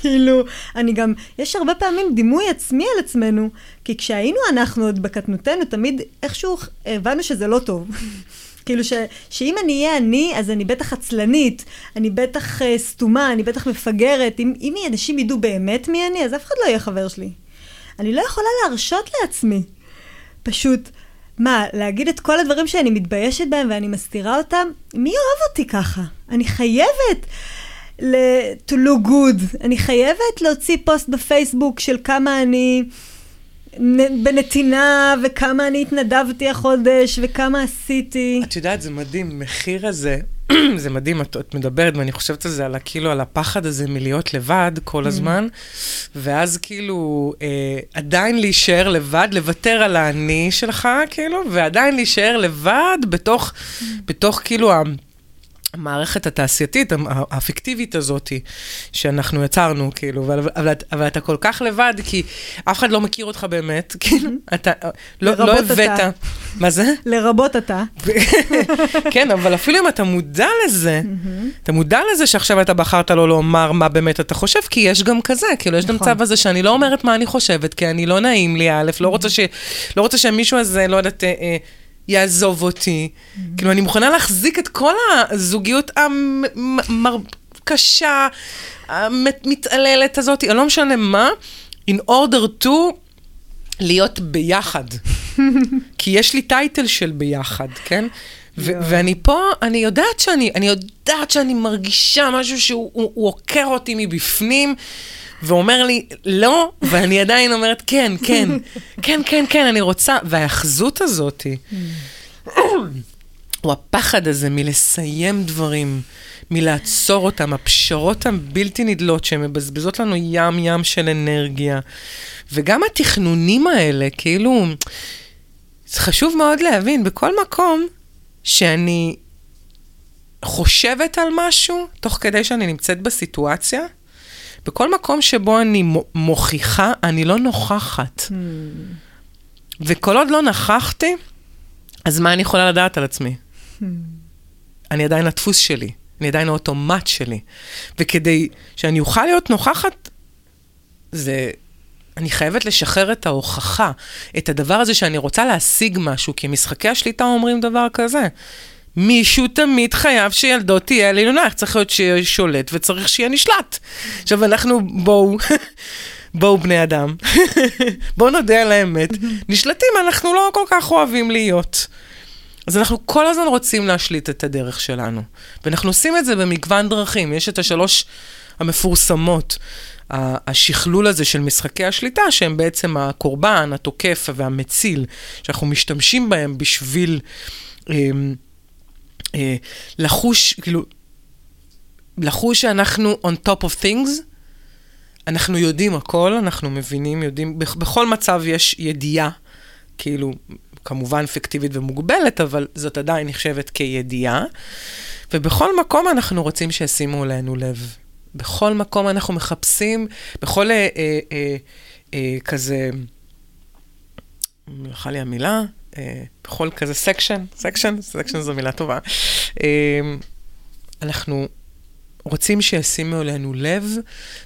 כאילו, אני גם, יש הרבה פעמים דימוי עצמי על עצמנו, כי כשהיינו אנחנו עוד בקטנותנו, תמיד איכשהו הבנו שזה לא טוב. כאילו, שאם אני אהיה אני, אז אני בטח עצלנית, אני בטח סתומה, אני בטח מפגרת. אם אנשים ידעו באמת מי אני, אז אף אחד לא יהיה חבר שלי. אני לא יכולה להרשות לעצמי. פשוט, מה, להגיד את כל הדברים שאני מתביישת בהם ואני מסתירה אותם? מי אוהב אותי ככה? אני חייבת to look good. אני חייבת להוציא פוסט בפייסבוק של כמה אני בנתינה, וכמה אני התנדבתי החודש, וכמה עשיתי. את יודעת, זה מדהים, מחיר הזה, זה מדהים, את מדברת, ואני חושבת על זה, כאילו, על הפחד הזה מלהיות לבד כל הזמן, ואז כאילו, עדיין להישאר לבד, לוותר על האני שלך, כאילו, ועדיין להישאר לבד, בתוך כאילו, המערכת התעשייתית, האפקטיבית הזאת, שאנחנו יצרנו, כאילו, אבל אתה כל כך לבד, כי אף אחד לא מכיר אותך באמת, כאילו, אתה לא הבאת. מה זה? לרבות אתה. כן, אבל אפילו אם אתה מודע לזה, אתה מודע לזה שעכשיו אתה בחרת לא לומר מה באמת אתה חושב, כי יש גם כזה, כאילו, יש גם צו הזה שאני לא אומרת מה אני חושבת, כי אני לא נעים לי, א', לא רוצה שמישהו הזה, לא יודעת, יעזוב אותי. כאילו, אני מוכנה להחזיק את כל הזוגיות המרקשה, המתעללת הזאת, לא משנה מה, in order to להיות ביחד. כי יש לי טייטל של ביחד, כן? ואני פה, אני יודעת שאני מרגישה משהו שהוא עוקר אותי מבפנים, ואומר לי, לא, ואני עדיין אומרת, כן, כן, כן, כן, כן, אני רוצה. וההאחזות הזאת, הוא הפחד הזה מלסיים דברים, מלעצור אותם, הפשרות הבלתי נדלות, שהן מבזבזות לנו ים ים של אנרגיה. וגם התכנונים האלה, כאילו, זה חשוב מאוד להבין, בכל מקום שאני חושבת על משהו, תוך כדי שאני נמצאת בסיטואציה, בכל מקום שבו אני מוכיחה, אני לא נוכחת. וכל עוד לא נכחתי, אז מה אני יכולה לדעת על עצמי? אני עדיין הדפוס שלי, אני עדיין האוטומט שלי. וכדי שאני אוכל להיות נוכחת, זה... אני חייבת לשחרר את ההוכחה, את הדבר הזה שאני רוצה להשיג משהו, כי משחקי השליטה אומרים דבר כזה. מישהו תמיד חייב שילדות תהיה לילונך, צריך להיות שיהיה שולט וצריך שיהיה נשלט. עכשיו אנחנו בואו בני אדם, בואו נודה על האמת. נשלטים אנחנו לא כל כך אוהבים להיות. אז אנחנו כל הזמן רוצים להשליט את הדרך שלנו. ואנחנו עושים את זה במגוון דרכים. יש את השלוש המפורסמות. השכלול הזה של משחקי השליטה, שהם בעצם הקורבן, התוקף והמציל, שאנחנו משתמשים בהם בשביל לחוש, כאילו, לחוש שאנחנו on top of things, אנחנו יודעים הכל, אנחנו מבינים, יודעים, בכל מצב יש ידיעה, כאילו, כמובן פיקטיבית ומוגבלת, אבל זאת עדיין נחשבת כידיעה, ובכל מקום אנחנו רוצים שישימו לנו לב. בכל מקום אנחנו מחפשים, בכל כזה, מלכה לי המילה, בכל כזה סקשן זו מילה טובה. אנחנו רוצים שישימו לנו לב,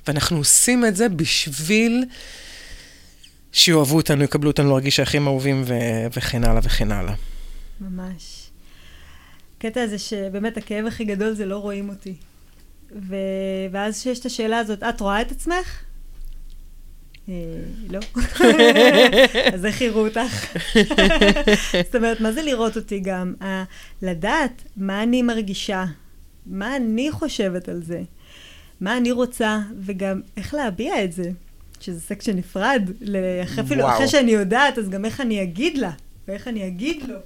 ואנחנו עושים את זה בשביל שיאהבו אותנו, יקבלו אותנו להרגיש הכי אהובים וכן הלאה וכן הלאה. ממש. הקטע הזה שבאמת הכאב הכי גדול זה לא רואים אותי. ואז שיש את השאלה הזאת, את רואה את עצמך? לא. אז איך יראו אותך? זאת אומרת, מה זה לראות אותי גם? לדעת מה אני מרגישה, מה אני חושבת על זה, מה אני רוצה, וגם איך להביע את זה, שזה סקשן נפרד, אחרי שאני יודעת, אז גם איך אני אגיד לה, ואיך אני אגיד לו,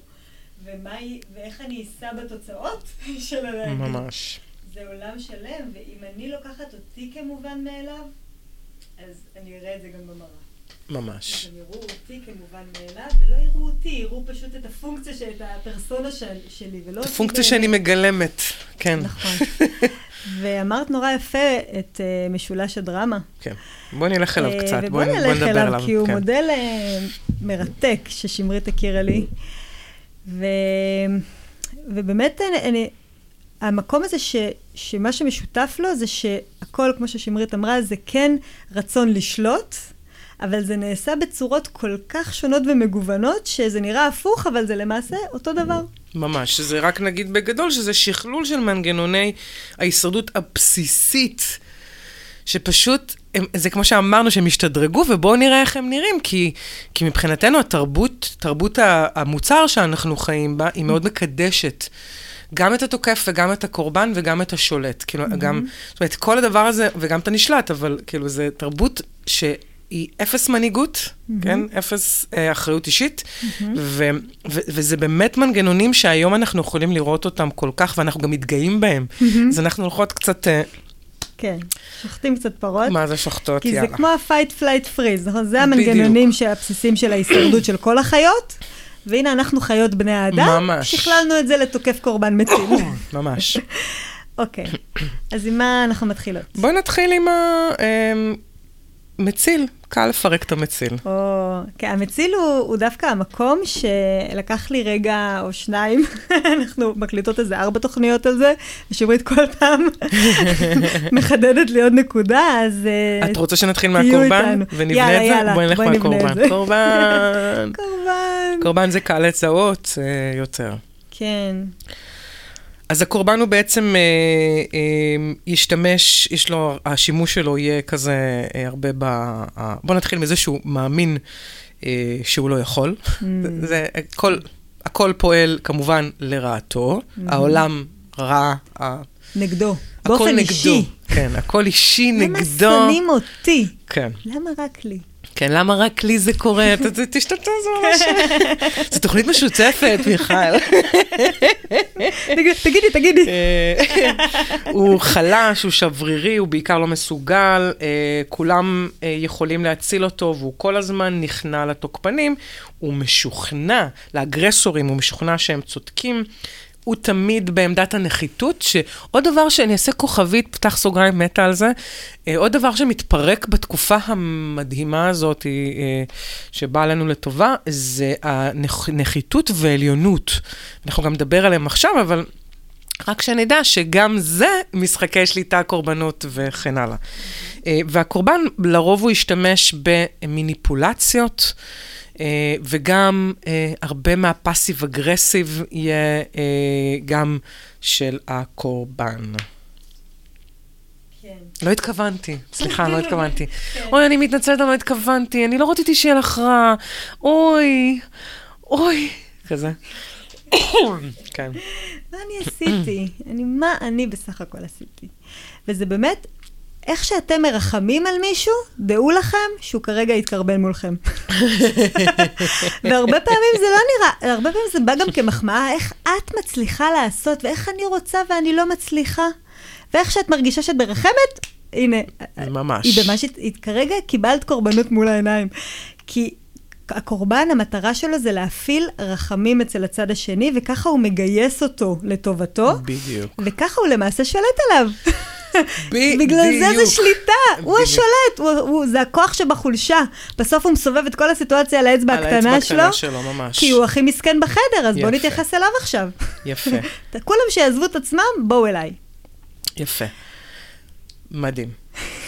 ואיך אני אשא בתוצאות של הלאה. ממש. זה עולם שלם, ואם אני לוקחת אותי כמובן מאליו, אז אני אראה את זה גם במראה. ממש. אז הם יראו אותי כמובן מאליו, ולא יראו אותי, יראו פשוט את הפונקציה, את הפרסונה שלי, ולא... את הפונקציה שאני מגלמת, כן. נכון. ואמרת נורא יפה את משולש הדרמה. כן. בוא נלך אליו קצת, בוא נדבר עליו. ובוא נלך אליו, כי הוא מודל מרתק ששמרית הכירה לי. ובאמת אני... המקום הזה שמה שמשותף לו זה שהכל, כמו ששמרית אמרה, זה כן רצון לשלוט, אבל זה נעשה בצורות כל כך שונות ומגוונות, שזה נראה הפוך, אבל זה למעשה אותו דבר. ממש, זה רק נגיד בגדול, שזה שכלול של מנגנוני ההישרדות הבסיסית, שפשוט, זה כמו שאמרנו, שהם השתדרגו, ובואו נראה איך הם נראים, כי מבחינתנו התרבות, תרבות המוצר שאנחנו חיים בה, היא מאוד מקדשת. גם את התוקף וגם את הקורבן וגם את השולט, כאילו, גם, זאת אומרת, כל הדבר הזה, וגם את הנשלט, אבל כאילו, זה תרבות שהיא אפס מנהיגות, כן? אפס אחריות אישית, וזה באמת מנגנונים שהיום אנחנו יכולים לראות אותם כל כך, ואנחנו גם מתגאים בהם. אז אנחנו הולכות קצת... כן, שוחטים קצת פרות. מה זה שוחטות? כי זה כמו ה-fight, flight, freeze, נכון? זה המנגנונים שהבסיסים של ההישרדות של כל החיות, והנה אנחנו חיות בני האדם, שכללנו את זה לתוקף קורבן מציל. ממש. אוקיי, אז עם מה אנחנו מתחילות? בואי נתחיל עם המציל, קל לפרק את המציל. כן, המציל הוא דווקא המקום שלקח לי רגע או שניים, אנחנו מקליטות איזה 4 תוכניות על זה, ושמרית כל פעם מחדדת לי עוד נקודה, אז... את רוצה שנתחיל מהקורבן? ונבנה את זה? בואי נלך מהקורבן. קורבן. קורבן זה קהל הצעות יותר. כן. אז הקורבן הוא בעצם ישתמש, השימוש שלו יהיה כזה הרבה בוא נתחיל מזה שהוא מאמין שהוא לא יכול. זה הכל פועל כמובן לרעתו. העולם רע. נגדו. באופן אישי. כן, הכל אישי נגדו. למה שונאים אותי? כן. למה רק לי? כן, למה רק לי זה קורה? תשתתו, זה ממש... זו תוכנית משותפת, מיכל. תגידי. הוא חלש, הוא שברירי, הוא בעיקר לא מסוגל, כולם יכולים להציל אותו, והוא כל הזמן נכנע לתוקפנים, הוא משוכנע, לאגרסורים, הוא משוכנע שהם צודקים, הוא תמיד בעמדת הנחיתות, שעוד דבר שאני אעשה כוכבית, פתח סוגריים מתה על זה, עוד דבר שמתפרק בתקופה המדהימה הזאת, שבאה עלינו לטובה, זה הנחיתות ועליונות. אנחנו גם נדבר עליהם עכשיו, אבל רק שנדע שגם זה משחקי שליטה, קורבנות וכן הלאה. והקורבן לרוב הוא ישתמש במיניפולציות, וגם הרבה מהפאסיב אגרסיב יהיה גם של הקורבן. כן. לא התכוונתי, סליחה, לא התכוונתי. אוי, אני מתנצלת, אבל לא התכוונתי, אני לא רציתי שיהיה לך רע. אוי, אוי, כזה. כן. מה אני עשיתי? מה אני בסך הכל עשיתי? וזה באמת... איך שאתם מרחמים על מישהו, דעו לכם שהוא כרגע יתקרבן מולכם. והרבה פעמים זה לא נראה, הרבה פעמים זה בא גם כמחמאה, איך את מצליחה לעשות, ואיך אני רוצה ואני לא מצליחה, ואיך שאת מרגישה שאת ברחמת, הנה, היא ממש, כרגע קיבלת קורבנות מול העיניים. כי הקורבן, המטרה שלו זה להפעיל רחמים אצל הצד השני, וככה הוא מגייס אותו לטובתו, בדיוק. וככה הוא למעשה שולט עליו. בגלל זה זה שליטה, הוא השולט, זה הכוח שבחולשה, בסוף הוא מסובב את כל הסיטואציה על האצבע הקטנה שלו, כי הוא הכי מסכן בחדר, אז בואו נתייחס אליו עכשיו. יפה. כולם שיעזבו את עצמם, בואו אליי. יפה. מדהים.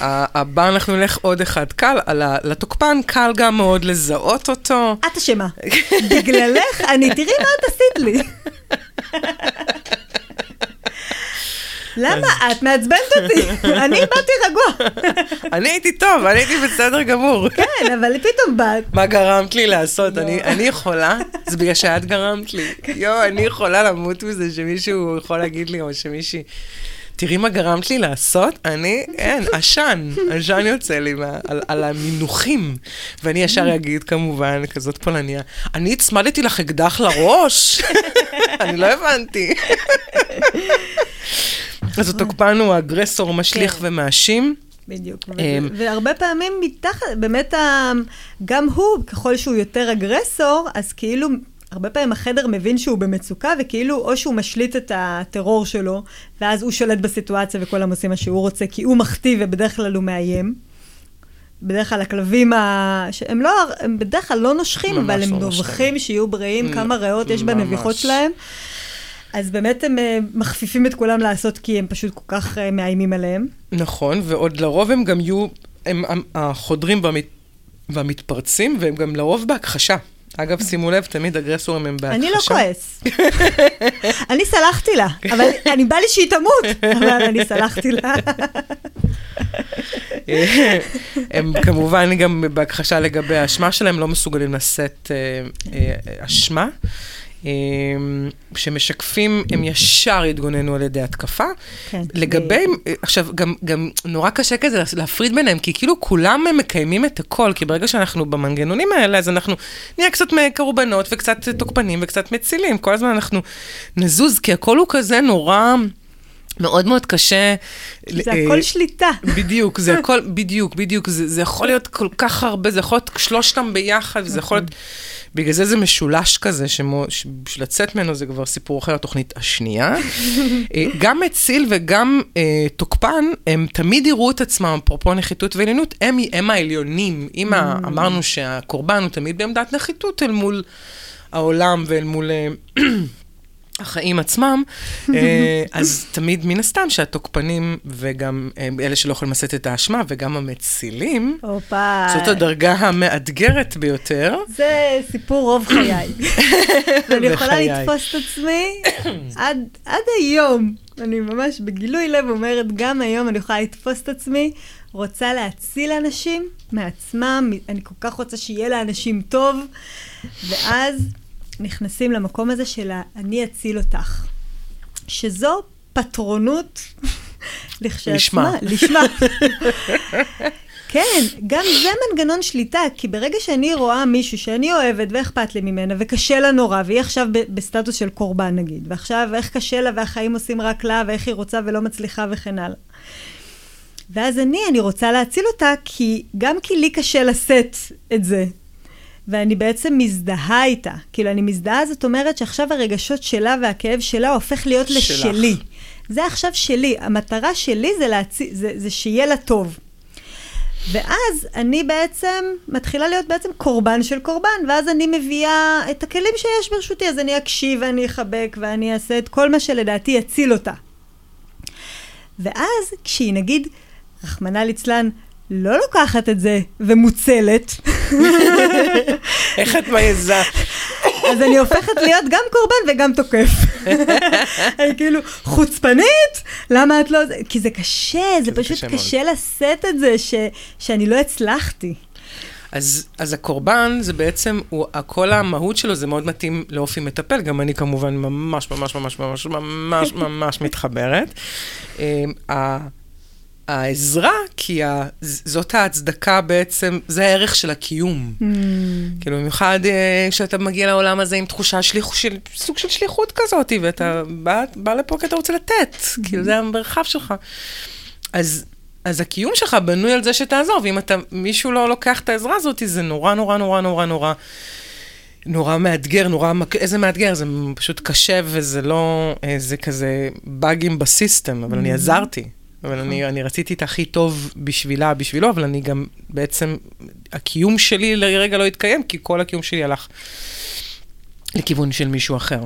הבא אנחנו נלך עוד אחד קל, לתוקפן קל גם מאוד לזהות אותו. את השמה. בגללך, תראי מה את עשית לי. למה? את מעצבנת אותי. אני באתי רגוע. אני הייתי טוב, אני הייתי בסדר גמור. כן, אבל פתאום באת. מה גרמת לי לעשות? אני יכולה? זה בגלל שאת גרמת לי. אני יכולה למות מזה שמישהו יכול להגיד לי, או שמישהי... תראי מה גרמת לי לעשות? עשן יוצא לי על המינוחים. ואני ישר אגיד, כמובן, כזאת פולניה, אני הצמדתי לך אקדח לראש. אני לא הבנתי. אז התוקפן הוא האגרסור, משליך ומאשים. בדיוק. והרבה פעמים מתחת, באמת, גם הוא, ככל שהוא יותר אגרסור, אז כאילו, הרבה פעמים החדר מבין שהוא במצוקה, וכאילו, או שהוא משליט את הטרור שלו, ואז הוא שולט בסיטואציה, וכל המושאים מה שהוא רוצה, כי הוא מכתיב, ובדרך כלל הוא מאיים. בדרך כלל הכלבים, הם בדרך כלל לא נושכים, אבל הם נובחים שיהיו בריאים, כמה ריאות יש בנביחות שלהם. אז באמת הם מכפיפים את כולם לעשות, כי הם פשוט כל כך מאיימים עליהם. נכון, ועוד לרוב הם גם יהיו, הם החודרים והמתפרצים, והם גם לרוב בהכחשה. אגב, שימו לב, תמיד אגרסורים הם בהכחשה. אני לא כועס. אני סלחתי לה, אבל אני בא לי שהיא תמות, אבל אני סלחתי לה. הם כמובן גם בהכחשה לגבי האשמה שלהם, לא מסוגלים לשאת אשמה. שמשקפים, הם ישר התגוננו על ידי התקפה. לגבי, עכשיו, גם נורא קשה כזה להפריד ביניהם, כי כאילו כולם מקיימים את הכל, כי ברגע שאנחנו במנגנונים האלה, אז אנחנו נהיה קצת מקורבנות, וקצת תוקפנים, וקצת מצילים. כל הזמן אנחנו נזוז, כי הכל הוא כזה נורא... מאוד מאוד קשה. זה הכל שליטה. בדיוק, זה הכל, בדיוק. זה יכול להיות כל כך הרבה, זה יכול להיות שלושתם ביחד, וזה יכול להיות, בגלל זה זה משולש כזה, בשביל לצאת ממנו זה כבר סיפור אחר, התוכנית השנייה. גם מציל וגם תוקפן, הם תמיד יראו את עצמם, אפרופו נחיתות ועליונות, הם העליונים. אם אמרנו שהקורבן הוא תמיד בעמדת נחיתות, אל מול העולם ואל מול... החיים עצמם, אז תמיד מן הסתם שהתוקפנים וגם אלה שלא יכולים לשאת את האשמה וגם המצילים, זאת הדרגה המאתגרת ביותר. זה סיפור רוב חיי. ואני יכולה לתפוס את עצמי עד היום. אני ממש בגילוי לב אומרת, גם היום אני יכולה לתפוס את עצמי, רוצה להציל אנשים מעצמם, אני כל כך רוצה שיהיה לאנשים טוב, ואז... נכנסים למקום הזה של אני אציל אותך. שזו פטרונות לשמה. לשמה. כן, גם זה מנגנון שליטה, כי ברגע שאני רואה מישהו שאני אוהבת ואכפת לי ממנה, וקשה לה נורא, והיא עכשיו בסטטוס של קורבן נגיד, ועכשיו איך קשה לה והחיים עושים רק לה, ואיך היא רוצה ולא מצליחה וכן הלאה. ואז אני רוצה להציל אותה, כי גם כי לי קשה לשאת את זה. ואני בעצם מזדהה איתה. כאילו, אני מזדהה, זאת אומרת שעכשיו הרגשות שלה והכאב שלה הופך להיות לשלי. זה עכשיו שלי. המטרה שלי זה שיהיה לה טוב. ואז אני בעצם מתחילה להיות בעצם קורבן של קורבן, ואז אני מביאה את הכלים שיש ברשותי, אז אני אקשיב ואני אחבק ואני אעשה את כל מה שלדעתי יציל אותה. ואז כשהיא נגיד, רחמנה ליצלן, לא לוקחת את זה ומוצלת. איך את מעיזה? אז אני הופכת להיות גם קורבן וגם תוקף. אני כאילו, חוצפנית? למה את לא... כי זה קשה, זה פשוט קשה לשאת את זה, שאני לא הצלחתי. אז הקורבן זה בעצם, כל המהות שלו זה מאוד מתאים לאופי מטפל, גם אני כמובן ממש ממש ממש ממש ממש ממש מתחברת. העזרה, כי זאת ההצדקה בעצם, זה הערך של הקיום. כאילו, במיוחד כשאתה מגיע לעולם הזה עם תחושה של סוג של שליחות כזאת, ואתה בא לפה כי אתה רוצה לתת, כאילו זה המרחב שלך. אז הקיום שלך בנוי על זה שתעזור, ואם מישהו לא לוקח את העזרה הזאת, זה נורא נורא נורא נורא נורא נורא מאתגר, נורא, איזה מאתגר, זה פשוט קשה, וזה לא, זה כזה באגים בסיסטם, אבל אני עזרתי. אבל אני רציתי את הכי טוב בשבילה, בשבילו, אבל אני גם בעצם, הקיום שלי לרגע לא התקיים, כי כל הקיום שלי הלך לכיוון של מישהו אחר.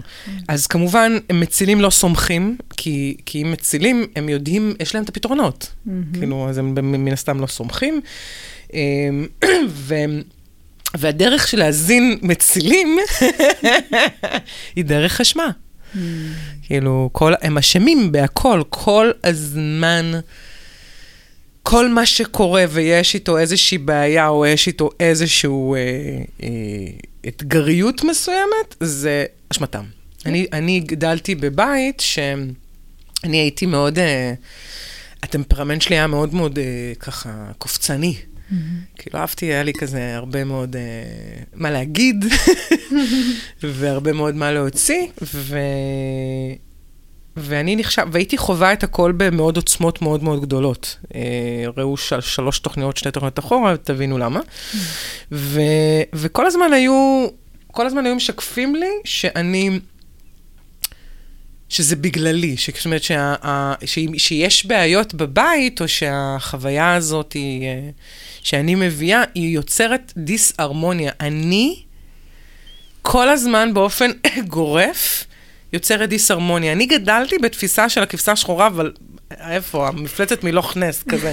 אז כמובן, הם מצילים לא סומכים, כי אם מצילים, הם יודעים, יש להם את הפתרונות. כאילו, אז הם מן הסתם לא סומכים. והדרך של להזין מצילים, היא דרך חשמה. כאילו, הם אשמים בהכל, כל הזמן, כל מה שקורה ויש איתו איזושהי בעיה, או יש איתו איזשהו אתגריות מסוימת, זה אשמתם. אני גדלתי בבית שאני הייתי מאוד, הטמפרמנט שלי היה מאוד מאוד ככה קופצני. כאילו אהבתי, היה לי כזה הרבה מאוד מה להגיד, והרבה מאוד מה להוציא, ואני נחשב, והייתי חובה את הכל במאוד עוצמות מאוד מאוד גדולות. ראו 3 תוכניות, 2 תוכניות אחורה, תבינו למה. וכל הזמן היו משקפים לי שאני... שזה בגללי, זאת אומרת שיש בעיות בבית, או שהחוויה הזאת שאני מביאה, היא יוצרת דיסהרמוניה. אני כל הזמן באופן גורף יוצרת דיסהרמוניה. אני גדלתי בתפיסה של הכבשה השחורה, אבל איפה? המפלצת מלוך נס כזה.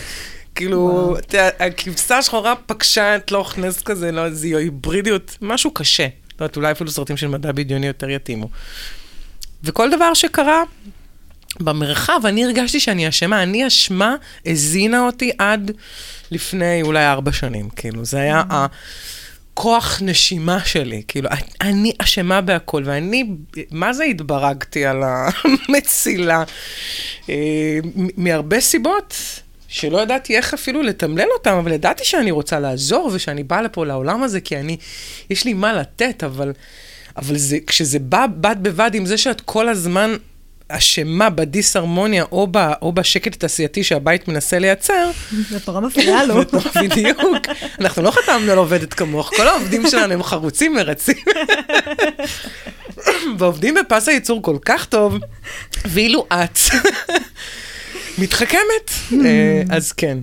כאילו, הכבשה השחורה פגשה את לוך נס כזה, לא, זה היברידיות, משהו קשה. לא יודעת, אולי אפילו סרטים של מדע בדיוני יותר יתאימו. וכל דבר שקרה במרחב, אני הרגשתי שאני אשמה. אני אשמה הזינה אותי עד לפני אולי 4 שנים, כאילו. זה היה הכוח נשימה שלי, כאילו. אני אשמה בהכל, ואני, מה זה התברגתי על המצילה? מהרבה סיבות שלא ידעתי איך אפילו לתמלל אותם, אבל ידעתי שאני רוצה לעזור, ושאני באה לפה לעולם הזה, כי אני, יש לי מה לתת, אבל זה, כשזה בא בד בבד עם זה שאת כל הזמן אשמה בדיסהרמוניה או בשקט התעשייתי שהבית מנסה לייצר. זה פרה מפריעה לו. בדיוק. אנחנו לא חתמנו על עובדת כמוך. כל העובדים שלנו הם חרוצים מרצים. ועובדים בפס הייצור כל כך טוב, ואילו את מתחכמת. אז כן.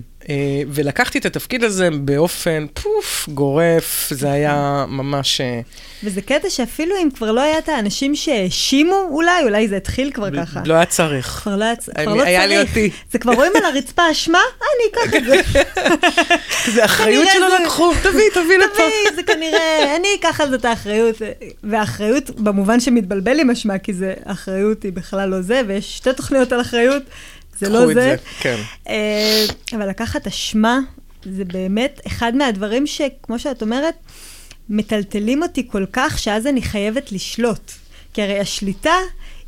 ולקחתי את התפקיד הזה באופן פוף, גורף, זה היה ממש... וזה קטע שאפילו אם כבר לא היה את האנשים שהאשימו, אולי זה התחיל כבר ככה. לא היה צריך. כבר לא צריך. היה לי אותי. זה כבר רואים על הרצפה אשמה? אני אקח את זה. זה אחריות שלא לקחו, תביא לפה. זה כנראה, אני אקח על זה את האחריות. והאחריות, במובן שמתבלבל עם אשמה, כי זה אחריות היא בכלל לא זה, ויש 2 תוכניות על אחריות, זה לא זה, כן. אבל לקחת אשמה, זה באמת אחד מהדברים שכמו שאת אומרת, מטלטלים אותי כל כך, שאז אני חייבת לשלוט. כי הרי השליטה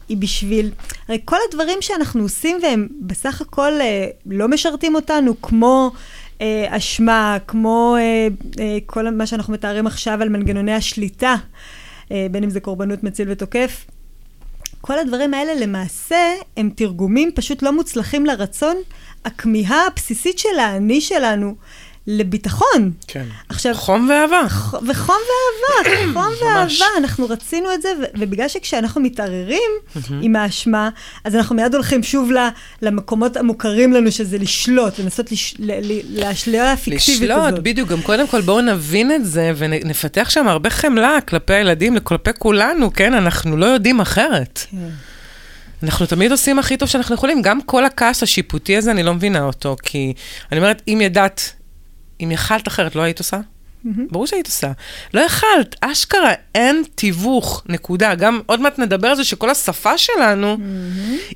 היא בשביל, הרי כל הדברים שאנחנו עושים, והם בסך הכל לא משרתים אותנו, כמו אשמה, כמו כל מה שאנחנו מתארים עכשיו על מנגנוני השליטה, בין אם זה קורבנות מציל ותוקף, כל הדברים האלה למעשה הם תרגומים פשוט לא מוצלחים לרצון, הכמיהה הבסיסית של האני שלנו לביטחון. כן. עכשיו, חום ואהבה. וחום ואהבה, חום ואהבה. אנחנו רצינו את זה, ובגלל שכשאנחנו מתערערים עם האשמה, אז אנחנו מיד הולכים שוב למקומות המוכרים לנו, שזה לשלוט, לנסות להשלילה הפיקטיבית הזאת. לשלוט, בדיוק. גם קודם כל בואו נבין את זה, ונפתח שם הרבה חמלה כלפי הילדים, כלפי כולנו, כן? אנחנו לא יודעים אחרת. כן. אנחנו תמיד עושים הכי טוב שאנחנו יכולים, גם כל הכעס השיפוטי הזה, אני לא מבינה אותו, כי אני אומרת, אם ידעת, אם יכלת אחרת, לא היית עושה? ברור שהיית עושה. לא יכלת, אשכרה, אין תיווך, נקודה. גם עוד מעט נדבר על זה, שכל השפה שלנו,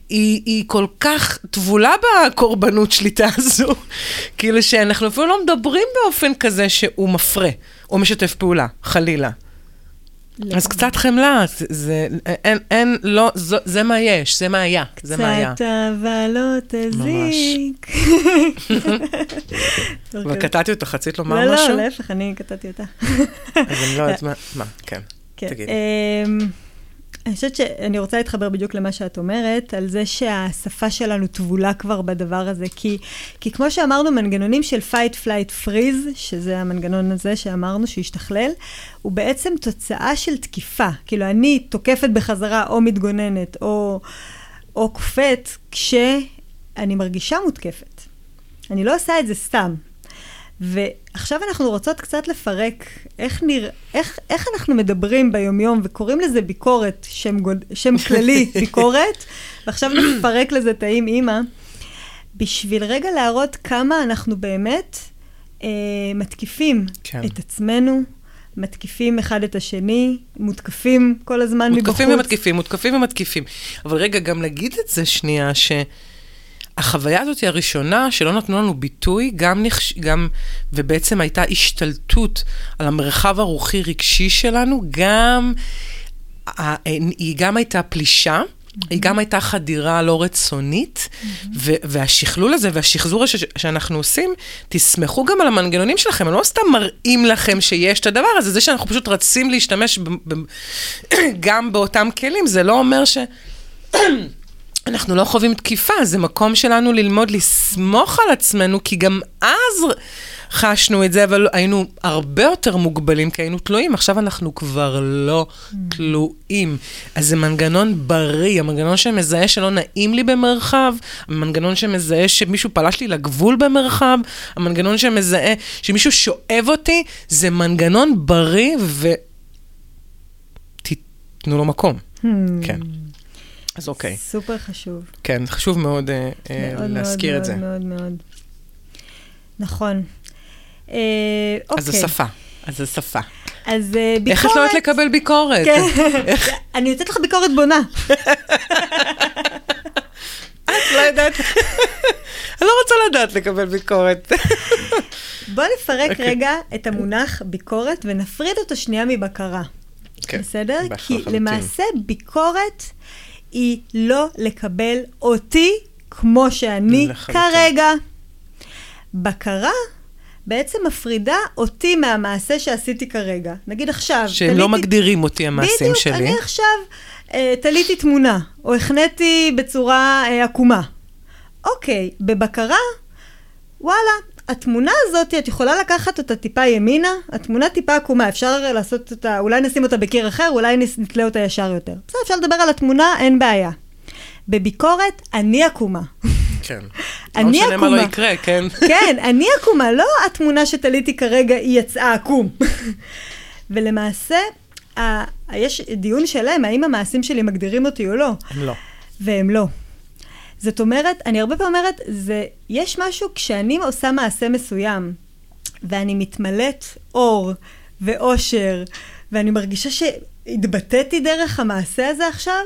היא כל כך תבולה בקורבנות שליטה הזו, כאילו שאנחנו אפילו לא מדברים באופן כזה, שהוא מפרה, או משתף פעולה, חלילה. אז קצת חמלה, אין, לא, זה מה יש, זה מה היה, זה מה היה. קצת אהבה לא תזיק. וקטעתי אותה, חצית לומר משהו? לא, להפך, אני קטעתי אותה. אז אני לא יודעת מה, כן, תגיד. אני חושבת שאני רוצה להתחבר בדיוק למה שאת אומרת, על זה שהשפה שלנו תבולה כבר בדבר הזה, כי כמו שאמרנו, מנגנונים של fight, flight, freeze, שזה המנגנון הזה שאמרנו שהשתכלל, הוא בעצם תוצאה של תקיפה. כאילו, אני תוקפת בחזרה, או מתגוננת, או קופת, כשאני מרגישה מותקפת. אני לא עושה את זה סתם. ועכשיו אנחנו רוצות קצת לפרק איך אנחנו מדברים ביומיום, וקוראים לזה ביקורת, שם כללי ביקורת, ועכשיו נפרק לזה טעים אימא, בשביל רגע להראות כמה אנחנו באמת מתקיפים את עצמנו, מתקיפים אחד את השני, מותקפים כל הזמן מבחוץ. מותקפים ומתקיפים. אבל רגע, גם להגיד את זה שנייה, החוויה הזאת היא הראשונה שלא נתנו לנו ביטוי, ובעצם הייתה השתלטות על המרחב הרוחי רגשי שלנו, היא גם הייתה פלישה, היא גם הייתה חדירה לא רצונית, והשכלול הזה והשחזור שאנחנו עושים, תסמכו גם על המנגנונים שלכם, אני לא סתם מראים לכם שיש את הדבר הזה, זה שאנחנו פשוט רצים להשתמש גם באותם כלים, זה לא אומר אנחנו לא חווים תקיפה, זה מקום שלנו ללמוד לסמוך על עצמנו, כי גם אז חשנו את זה, אבל היינו הרבה יותר מוגבלים, כי היינו תלויים, עכשיו אנחנו כבר לא תלויים. אז זה מנגנון בריא, המנגנון שמזהה שלא נעים לי במרחב, המנגנון שמזהה שמישהו פלש לי לגבול במרחב, המנגנון שמזהה שמישהו שואב אותי, זה מנגנון בריא, תנו לו מקום. כן. אז אוקיי. סופר חשוב. כן, חשוב מאוד להזכיר את זה. מאוד מאוד מאוד. נכון. אז זו שפה. אז ביקורת. איך את לא יודעת לקבל ביקורת? כן. אני יוצאת לך ביקורת בונה. את לא יודעת. אני לא רוצה לדעת לקבל ביקורת. בוא נפרק רגע את המונח ביקורת, ונפריד אותו שנייה מבקרה. כן. בסדר? כי למעשה ביקורת היא לא לקבל אותי כמו שאני כרגע. בקרה בעצם מפרידה אותי מהמעשה שעשיתי כרגע. נגיד עכשיו. שהם לא מגדירים אותי המעשים שלי. בדיוק, אני עכשיו תליתי תמונה, או הכניתי בצורה עקומה. אוקיי, בבקרה, וואלה, התמונה הזאת, את יכולה לקחת אותה טיפה ימינה, התמונה טיפה עקומה, אפשר לעשות אותה, אולי נשים אותה בקיר אחר, אולי נתלה אותה ישר יותר. בסדר, אפשר לדבר על התמונה, אין בעיה. בביקורת, אני עקומה. כן. אני עקומה. לא משנה מה לא יקרה, כן. כן, אני עקומה, לא התמונה שתליתי כרגע היא יצאה עקום. ולמעשה, יש דיון שלהם, האם המעשים שלי מגדירים אותי או לא? הם לא. והם לא. זאת אומרת, אני הרבה פעמים אומרת, יש משהו כשאני עושה מעשה מסוים, ואני מתמלאת אור ואושר, ואני מרגישה שהתבטאתי דרך המעשה הזה עכשיו,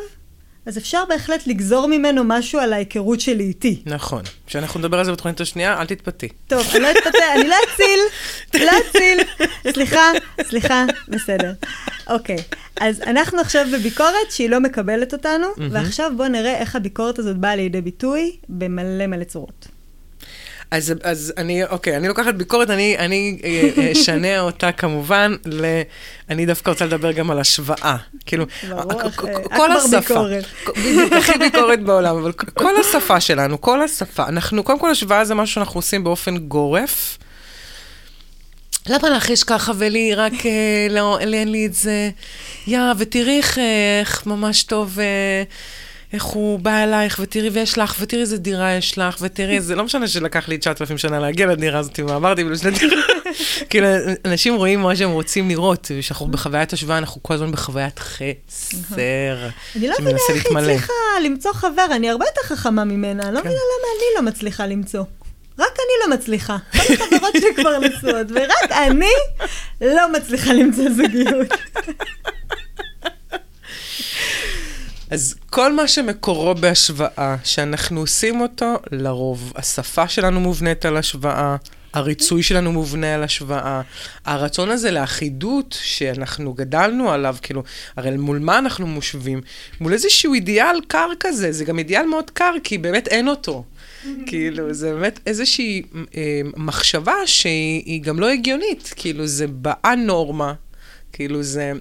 אז אפשר בהחלט לגזור ממנו משהו על ההיכרות שלי איתי. נכון. כשאנחנו נדבר על זה בתוכנית השנייה, אל תתפתי. טוב, אני לא אתפתה, אני לא אציל, סליחה, בסדר. אוקיי, אז אנחנו עכשיו בביקורת שהיא לא מקבלת אותנו, ועכשיו בואו נראה איך הביקורת הזאת באה לידי ביטוי במלא מלא צורות. אז אני לוקחת ביקורת, אני שנה אותה כמובן, אני דווקא רוצה לדבר גם על השוואה, כאילו, כל השפה, הכי ביקורת בעולם, אבל כל השפה שלנו, אנחנו, קודם כל השוואה זה משהו שאנחנו עושים באופן גורף, למה לך יש ככה ולי, רק לא, אין לי את זה, ותראי איך ממש טוב, איך הוא בא אלייך, ותראי ויש לך, ותראי איזה דירה יש לך, ותראי, זה לא משנה שלקח לי 9,000 שנה להגיע לדירה הזאת, ואמרתי בלושת לדירה, כאילו, אנשים רואים מה שהם רוצים לראות, שאנחנו בחוויית השוואה, אנחנו כל הזמן בחוויית חסר, אני לא מבינה איך היא הצליחה למצוא חבר, אני הרבה יותר חכמה ממנה, אני לא מבינה למה אני לא מצליחה למצוא. רק אני לא מצליחה. כל החברות שכבר נשואות, ורק אני לא מצליחה למצוא זוגיות. אז כל מה שמקורו בהשוואה, שאנחנו עושים אותו, לרוב השפה שלנו מובנית על השוואה, הריצוי שלנו מובנה על השוואה, הרצון הזה לאחידות שאנחנו גדלנו עליו, כאילו, הרי מול מה אנחנו מושבים? מול איזשהו אידיאל קר כזה, זה גם אידיאל מאוד קר, כי באמת אין אותו. כאילו, זה באמת איזושהי מחשבה שהיא גם לא הגיונית, כאילו, זה א-נורמה, כאילו, זה,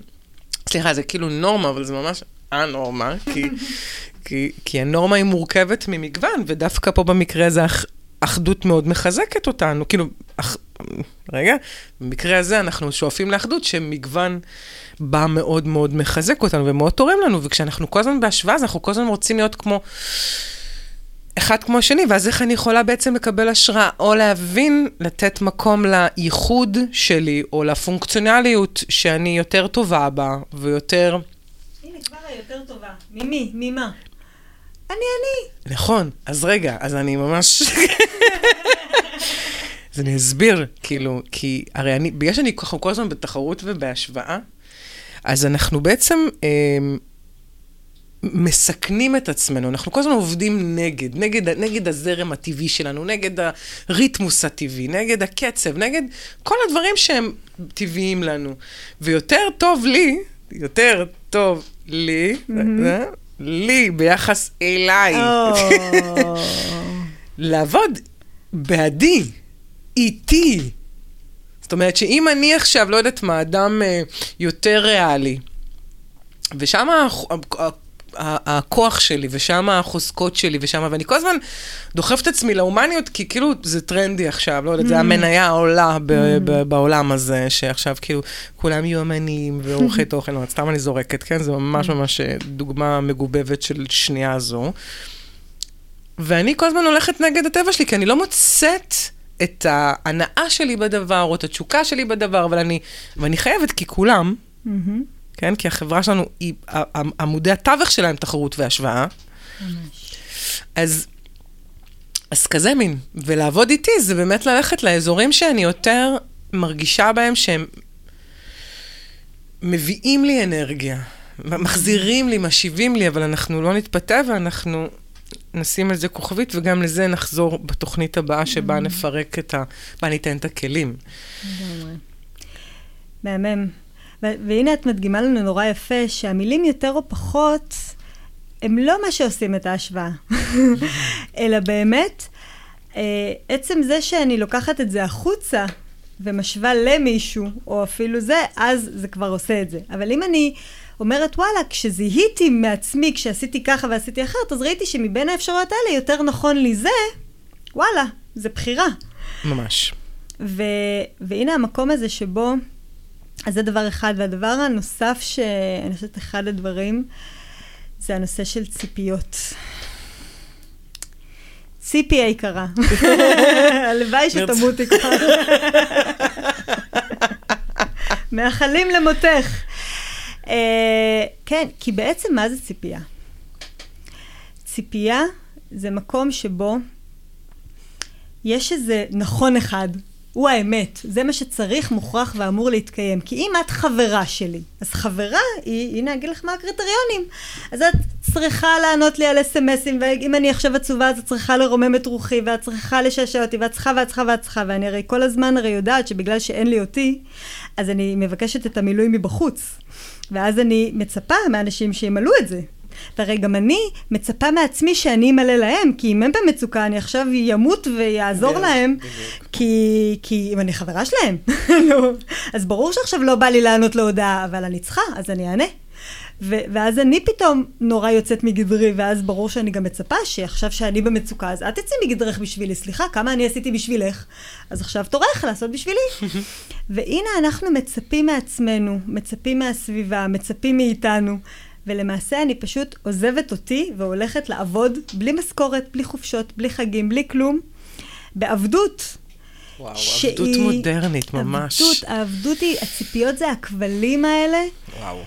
סליחה, זה כאילו נורמה, אבל זה ממש א-נורמה, כי הנורמה היא מורכבת ממגוון, ודווקא פה במקרה זה אחדות מאוד מחזקת אותנו, כאילו, רגע, במקרה הזה אנחנו שואפים לאחדות, שמגוון בא מאוד מאוד מחזק אותנו, ומאוד תורם לנו, וכשאנחנו כל הזמן בהשוואה, אז אנחנו כל הזמן רוצים להיות כמו אחד כמו השני, ואז איך אני יכולה בעצם לקבל השראה, או להבין, לתת מקום לייחוד שלי, או לפונקציונליות שאני יותר טובה בה, ויותר... הנה, כבר היותר טובה. ממי? ממה? אני. נכון. אז רגע, אז אני ממש... אז אני אסביר, כאילו, כי הרי אני, בגלל שאני כל הזמן בתחרות ובהשוואה, אז אנחנו בעצם... מסכנים את עצמנו, אנחנו כל הזמן עובדים נגד הזרם הטבעי שלנו, נגד הריתמוס הטבעי, נגד הקצב, נגד כל הדברים שהם טבעיים לנו. ויותר טוב לי, לי ביחס אליי, לעבוד בעדי, איתי. זאת אומרת שאם אני עכשיו, לא יודעת מה, אדם יותר ריאלי, ושם הכוח שלי, ושם החוזקות שלי, ושם, ואני כל הזמן דוחף את עצמי להומניות, כי כאילו זה טרנדי עכשיו, לא יודעת, זה המניה העולה בעולם הזה, שעכשיו כאילו כולם יהיו אמנים ועורכי תוכן, לא, סתם אני זורקת, כן? זה ממש ממש דוגמה מגובבת של שנייה זו. ואני כל הזמן הולכת נגד הטבע שלי, כי אני לא מוצאת את ההנאה שלי בדבר, או את התשוקה שלי בדבר, אבל ואני חייבת, כי כולם, כן? כי החברה שלנו, עמודי התווך שלהם תחרות והשוואה. ממש. אז כזה מין, ולעבוד איתי זה באמת ללכת לאזורים שאני יותר מרגישה בהם שהם מביאים לי אנרגיה, מחזירים לי, משיבים לי, אבל אנחנו לא נתפתה ואנחנו נשים על זה כוכבית, וגם לזה נחזור בתוכנית הבאה שבה נפרק בה ניתן את הכלים. מהמם. והנה את מדגימה לנו נורא יפה, שהמילים יותר או פחות, הם לא מה שעושים את ההשוואה. אלא באמת, עצם זה שאני לוקחת את זה החוצה, ומשווה למישהו, או אפילו זה, אז זה כבר עושה את זה. אבל אם אני אומרת, וואלה, כשזיהיתי מעצמי, כשעשיתי ככה ועשיתי אחרת, אז ראיתי שמבין האפשרויות האלה יותר נכון לי זה, וואלה, זה בחירה. ממש. והנה המקום הזה שבו, אז זה דבר אחד, והדבר הנוסף שאני חושבת אחד הדברים, זה הנושא של ציפיות. ציפי היקרה. הלוואי שתמותי כבר. מאחלים למותך. כן, כי בעצם מה זה ציפייה? ציפייה זה מקום שבו יש איזה נכון אחד, הוא האמת, זה מה שצריך, מוכרח ואמור להתקיים. כי אם את חברה שלי, אז חברה היא, הנה, אגיד לך מה הקריטריונים. אז את צריכה לענות לי על אס-אמסים, ואם אני עכשיו עצובה, אז את צריכה לרומם את רוחי, ואת צריכה לשעשע אותי, ואת צריכה, ואת צריכה, ואת צריכה. ואני הרי כל הזמן הרי יודעת שבגלל שאין לי אותי, אז אני מבקשת את המילוי מבחוץ. ואז אני מצפה מהאנשים שימלאו את זה. והרי גם אני מצפה מעצמי שאני אמלא להם, כי אם הם במצוקה, אני עכשיו ימות ויעזור להם, כי אם אני חברה שלהם, אז ברור שעכשיו לא בא לי לענות להודעה, אבל אני צריכה, אז אני אענה. ואז אני פתאום נורא יוצאת מגדרי, ואז ברור שאני גם מצפה שעכשיו שאני במצוקה, אז את תצאי מגדרך בשבילי, סליחה, כמה אני עשיתי בשבילך, אז עכשיו תורך לעשות בשבילי. והנה אנחנו מצפים מעצמנו, מצפים מהסביבה, מצפים מאיתנו, ולמעשה אני פשוט עוזבת אותי והולכת לעבוד בלי משכורת, בלי חופשות, בלי חגים, בלי כלום, בעבדות. וואו, עבדות מודרנית ממש. העבדות היא, הציפיות זה הכבלים האלה. וואו.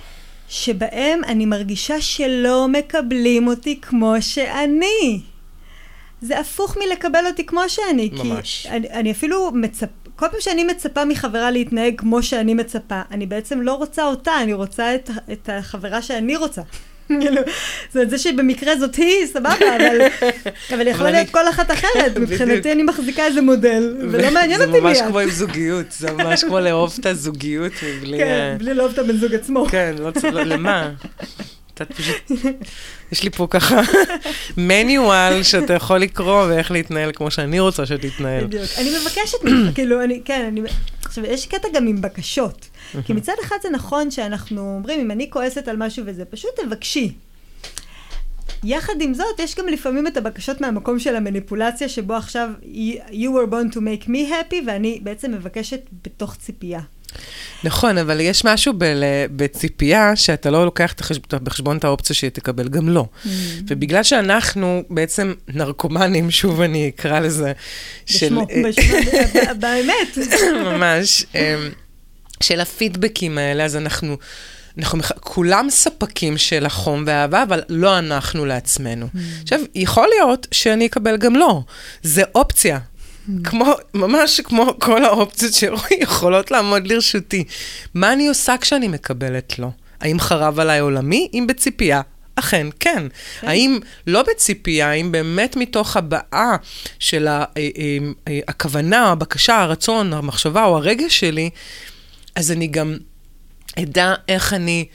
שבהם אני מרגישה שלא מקבלים אותי כמו שאני. זה הפוך מלקבל אותי כמו שאני. ממש. כי אני אפילו מצפה, כל פעם שאני מצפה מחברה להתנהג כמו שאני מצפה, אני בעצם לא רוצה אותה, אני רוצה את החברה שאני רוצה. זאת אומרת, זה שבמקרה זאת היא, סבבה, אבל יכול להיות כל אחת אחרת. מבחינתי אני מחזיקה איזה מודל, ולא מעניין אותי מיד. זה ממש כמו עם זוגיות, זה ממש כמו לאהוב את הזוגיות. כן, בלי לאהוב את הבן זוג עצמו. כן, למה? יש לי פה ככה מניואל שאתה יכול לקרוא ואיך להתנהל כמו שאני רוצה שתתנהל. אני מבקשת ממך, כאילו, כן, עכשיו, יש קטע גם עם בקשות. כי מצד אחד זה נכון שאנחנו אומרים, אם אני כועסת על משהו וזה, פשוט תבקשי. יחד עם זאת, יש גם לפעמים את הבקשות מהמקום של המניפולציה, שבו עכשיו, you were born to make me happy, ואני בעצם מבקשת בתוך ציפייה. נכון, אבל יש משהו בציפייה שאתה לא לוקח בחשבון את האופציה שתקבל גם לא. ובגלל שאנחנו בעצם נרקומנים, שוב אני אקרא לזה, באמת. ממש. של הפידבקים האלה, אז אנחנו כולם ספקים של החום והאהבה, אבל לא אנחנו לעצמנו. עכשיו, יכול להיות שאני אקבל גם לא. זה אופציה. כמו, ממש כמו כל האופציות שיכולות לעמוד לרשותי. מה אני עושה כשאני מקבלת לא? האם חרב עליי עולמי? אם בציפייה? אכן, כן. האם לא בציפייה, האם באמת מתוך הבאה של הכוונה, הבקשה, הרצון, המחשבה או הרגש שלי, אז אני גם אדע איך אני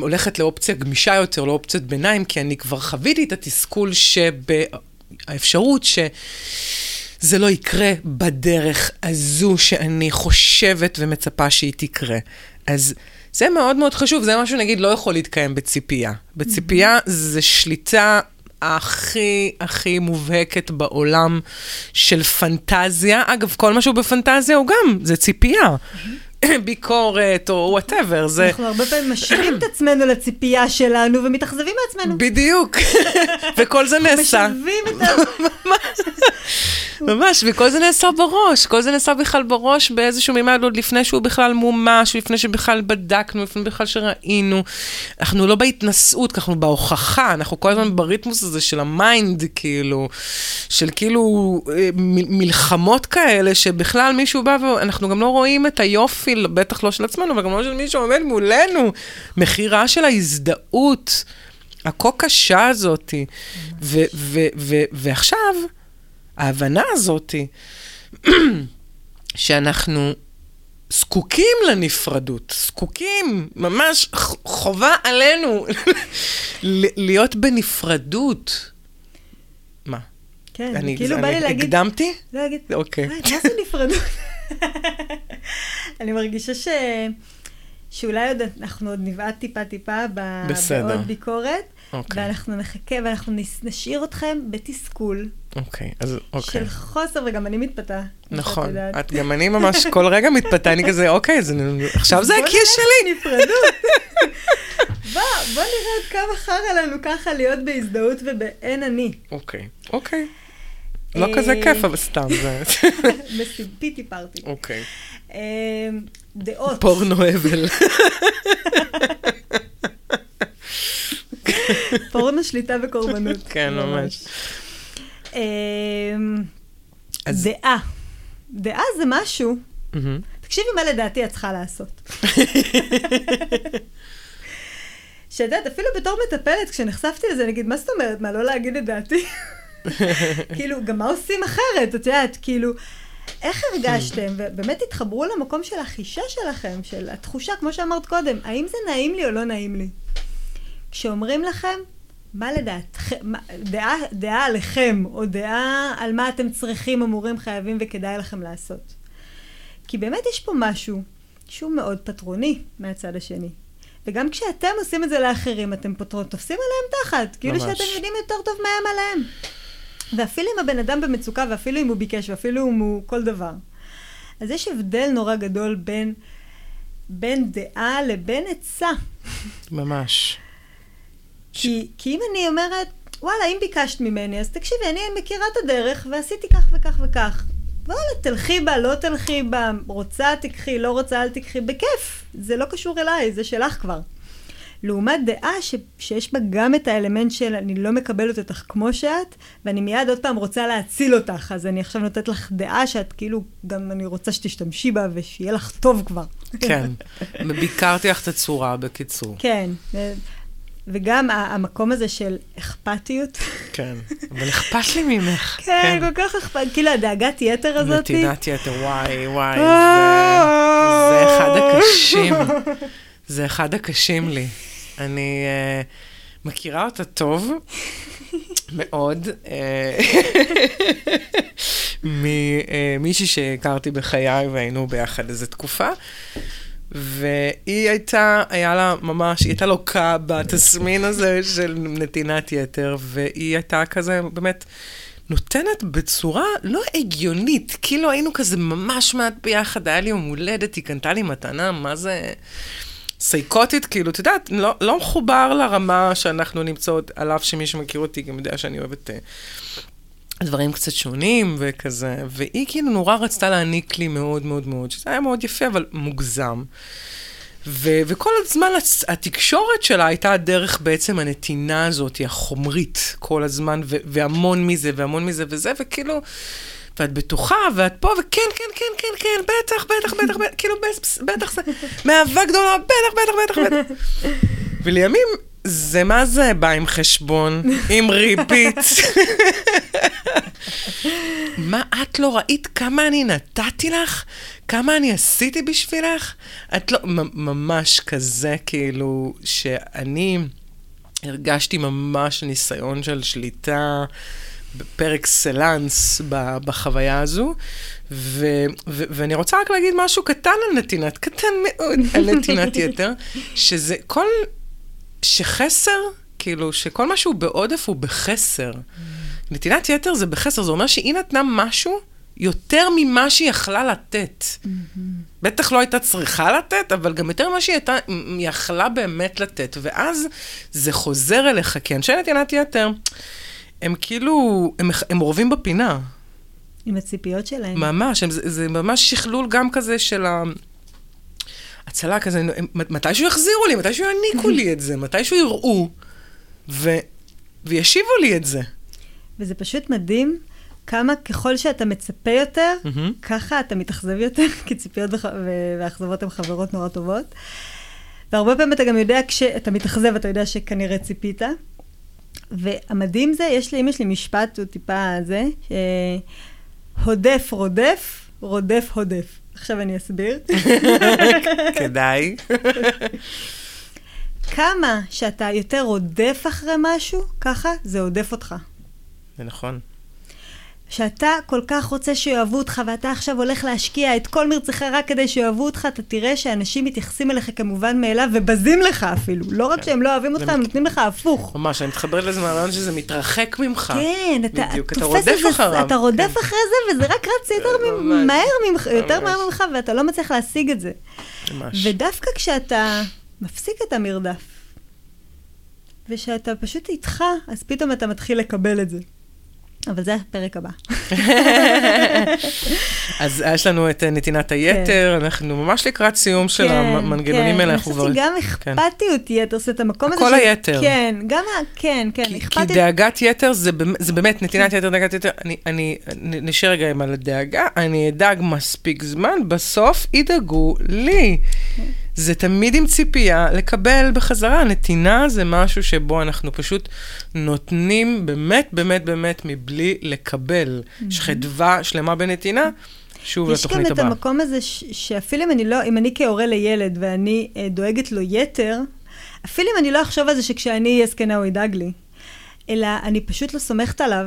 הולכת לאופציה גמישה יותר, לאופציית ביניים, כי אני כבר חוויתי את התסכול שבאפשרות שזה לא יקרה בדרך הזו שאני חושבת ומצפה שהיא תקרה. אז זה מאוד מאוד חשוב, זה משהו נגיד לא יכול להתקיים בציפייה. בציפייה זה שליטה הכי הכי מובהקת בעולם של פנטזיה. אגב, כל משהו בפנטזיה הוא גם, זה ציפייה. ביקורת או whatever, זה... אנחנו הרבה פעמים משאירים את עצמנו לציפייה שלנו ומתאכזבים מעצמנו. בדיוק. וכל זה נעשה. משלבים את ממש, וכל זה נעשה בראש. כל זה נעשה בכלל בראש באיזשהו מימד, עוד לפני שהוא בכלל מומש, לפני שבכלל בדקנו, לפני בכלל שראינו. אנחנו לא בהתנסות, אנחנו בהוכחה, אנחנו כל הזמן בריתמוס הזה של המיינד, כאילו, של כאילו מלחמות כאלה, שבכלל מישהו בא, ואנחנו גם לא רואים את היופי, בטח לא של עצמנו, אבל גם לא של מי שעומד מולנו. מחירה של ההזדהות, הכה קשה הזאת. ועכשיו, ההבנה הזאת שאנחנו זקוקים לנפרדות, זקוקים, ממש חובה עלינו להיות בנפרדות. מה? כן, כאילו בא לי להגיד... הקדמתי? לא להגיד. אוקיי. מה זה נפרדות? אני מרגישה שאולי אנחנו עוד נבעד טיפה בעוד ביקורת, ואנחנו נחכה ואנחנו נשאיר אתכם בתסכול. אוקיי, אז אוקיי. של חוסר, וגם אני מתפתה. נכון, את גם אני ממש כל רגע מתפתה, אני כזה, אוקיי, עכשיו זה הכי שלי. בוא נראה עוד כמה חרה לנו ככה להיות בהזדהות ובאין אני. אוקיי, אוקיי. לא כזה כיף, אבל סתם זה. מסימפיתי פרטי. אוקיי. דעות. פורנו אבל. פורנו שליטה וקורבנות. כן, ממש. דעה. דעה זה משהו. תקשיבי מה לדעתי את צריכה לעשות. שדעת, אפילו בתור מטפלת, כשנחשפתי לזה, נגיד, מה זאת אומרת? מה, לא להגיד את דעתי? כאילו, גם מה עושים אחרת? את יודעת, כאילו, איך הרגשתם? ובאמת התחברו למקום של החישה שלכם, של התחושה, כמו שאמרת קודם, האם זה נעים לי או לא נעים לי? כשאומרים לכם, מה לדעתכם, דעה עליכם, או דעה על מה אתם צריכים, אמורים, חייבים וכדאי לכם לעשות. כי באמת יש פה משהו שהוא מאוד פטרוני מהצד השני. וגם כשאתם עושים את זה לאחרים, אתם תופסים עליהם תחת, כאילו שאתם יודעים יותר טוב מה הם עליהם. ואפילו אם הבן אדם במצוקה, ואפילו אם הוא ביקש, ואפילו אם הוא כל דבר. אז יש הבדל נורא גדול בין דעה לבין עצה. ממש. כי אם אני אומרת, וואלה, אם ביקשת ממני, אז תקשיבי, אני מכירה את הדרך, ועשיתי כך וכך וכך. וואלה, תלכי בה, לא תלכי בה, רוצה תקחי, לא רוצה אל תקחי, בכיף. זה לא קשור אליי, זה שלך כבר. לעומת דעה שיש בה גם את האלמנט של אני לא מקבלת אותך כמו שאת, ואני מיד עוד פעם רוצה להציל אותך, אז אני עכשיו נותנת לך דעה שאת כאילו, גם אני רוצה שתשתמשי בה ושיהיה לך טוב כבר. כן, ביקרתי לך את הצורה בקיצור. כן, וגם המקום הזה של אכפתיות. כן, אבל אכפת לי ממך. כן, כל כך אכפת, כאילו הדאגת יתר הזאת. נתינת יתר, וואי, וואי, זה אחד הקשים. זה אחד הקשים לי. אני מכירה אותה טוב מאוד. מישהי שהכרתי בחיי והיינו ביחד איזו תקופה, והיא הייתה, היה לה ממש, היא הייתה לוקה בתסמין הזה של נתינת יתר, והיא הייתה כזה באמת נותנת בצורה לא הגיונית, כאילו היינו כזה ממש מעט ביחד, היה לי יום הולדת, היא קנתה לי מתנה, מה זה... סייקוטית, כאילו, את יודעת, לא מחובר לרמה שאנחנו נמצאות, על אף שמי שמכיר אותי גם יודע שאני אוהבת דברים קצת שונים וכזה, והיא כאילו נורא רצתה להעניק לי מאוד מאוד מאוד, שזה היה מאוד יפה, אבל מוגזם. וכל הזמן התקשורת שלה הייתה הדרך בעצם הנתינה הזאת, היא החומרית כל הזמן, והמון מזה והמון מזה וזה, וכאילו... ואת בטוחה, ואת פה, וכן, כן, כן, כן, כן, בטח, בטח, בטח, כאילו, בטח, מאהבה גדולה, בטח, בטח, בטח, בטח. ולימים, זה מה זה בא עם חשבון, עם ריבית. מה את לא ראית? כמה אני נתתי לך? כמה אני עשיתי בשבילך? את לא, ממש כזה, כאילו, שאני הרגשתי ממש ניסיון של שליטה, בפרק סלנס בחוויה הזו, ואני רוצה רק להגיד משהו קטן על נתינת, קטן מאוד על נתינת יתר, שזה כל, שחסר, כאילו, שכל משהו בעודף הוא בחסר. נתינת יתר זה בחסר, זה אומר שהיא נתנה משהו יותר ממה שהיא יכלה לתת. בטח לא הייתה צריכה לתת, אבל גם יותר ממה שהיא יכלה באמת לתת, ואז זה חוזר אליך, כי אנשי נתינת יתר, הם כאילו, הם רובים בפינה. עם הציפיות שלהם. ממש, זה ממש שכלול גם כזה של ההצלה כזה, מתישהו יחזירו לי, מתישהו יעניקו לי את זה, מתישהו יראו, וישיבו לי את זה. וזה פשוט מדהים, כמה ככל שאתה מצפה יותר, ככה אתה מתאכזב יותר, כי ציפיות והאכזבות הן חברות נורא טובות. והרבה פעמים אתה גם יודע, כשאתה מתאכזב, אתה יודע שכנראה ציפית. והמדהים זה, יש לי משפט, הוא טיפה זה, הודף רודף, רודף הודף. עכשיו אני אסביר. כדאי. כמה שאתה יותר רודף אחרי משהו, ככה זה הודף אותך. זה נכון. שאתה כל כך רוצה שיאהבו אותך, ואתה עכשיו הולך להשקיע את כל מרצך רק כדי שיאהבו אותך, אתה תראה שאנשים מתייחסים אליך כמובן מאליו, ובזים לך אפילו. לא רק שהם לא אוהבים אותך, הם נותנים לך הפוך. ממש, אני מתחברת לזה מהרעיון שזה מתרחק ממך. כן, אתה רודף אחריו. אתה רודף אחרי זה, וזה רק רץ יותר מהר ממך, ואתה לא מצליח להשיג את זה. ממש. ודווקא כשאתה מפסיק את המרדף, ושאתה פשוט איתך, אז פתאום אתה מתחיל לקבל את זה. אבל זה הפרק הבא. אז יש לנו את נתינת היתר, אנחנו ממש לקראת סיום של המנגנונים האלה. אני חושבתי גם אכפתיות יתר, זה את המקום הזה. הכל היתר. כן, גם, כן, כן. כי דאגת יתר, זה באמת נתינת יתר, דאגת יתר, אני נשאר רגע עם על הדאגה, אני אדאג מספיק זמן, בסוף ידאגו לי. זה תמיד עם ציפייה לקבל בחזרה. נתינה זה משהו שבו אנחנו פשוט נותנים באמת, באמת, באמת מבלי לקבל. יש חדווה שלמה בנתינה, שוב לתוכנית הבאה. יש גם את המקום הזה שאפילו אם אני כהורה לילד ואני דואגת לו יתר, אפילו אם אני לא אחשוב על זה שכשאני אהיה זקנה הוא ידאג לי, אלא אני פשוט לא סומכת עליו,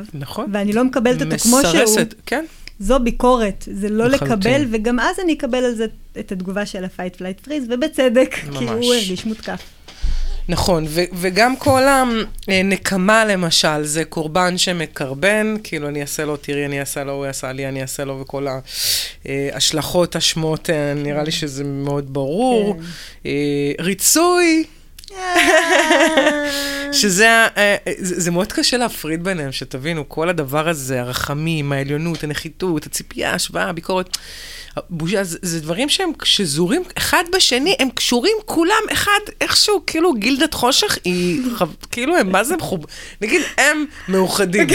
ואני לא מקבלת אותו כמו שהוא. מסרסת, כן. זו ביקורת, זה לא לקבל, וגם אז אני אקבל על זה את התגובה של ה-fight flight freeze, ובצדק, ממש. כי הוא הרגיש מותקף. נכון, וגם כל הנקמה למשל, זה קורבן שמקרבן, כאילו אני אעשה לו, תראי, אני אעשה לו, הוא יעשה לי, אני אעשה לו, וכל ההשלכות, השמות, נראה לי שזה מאוד ברור. כן. ריצוי, שזה, זה מאוד קשה להפריד ביניהם, שתבינו, כל הדבר הזה, הרחמים, העליונות, הנחיתות, הציפייה, השוואה, הביקורת, הבושה, זה דברים שהם שזורים אחד בשני, הם קשורים כולם אחד, איכשהו, כאילו גילדת חושך, היא, כאילו הם, מה זה מחוב... נגיד, הם מאוחדים.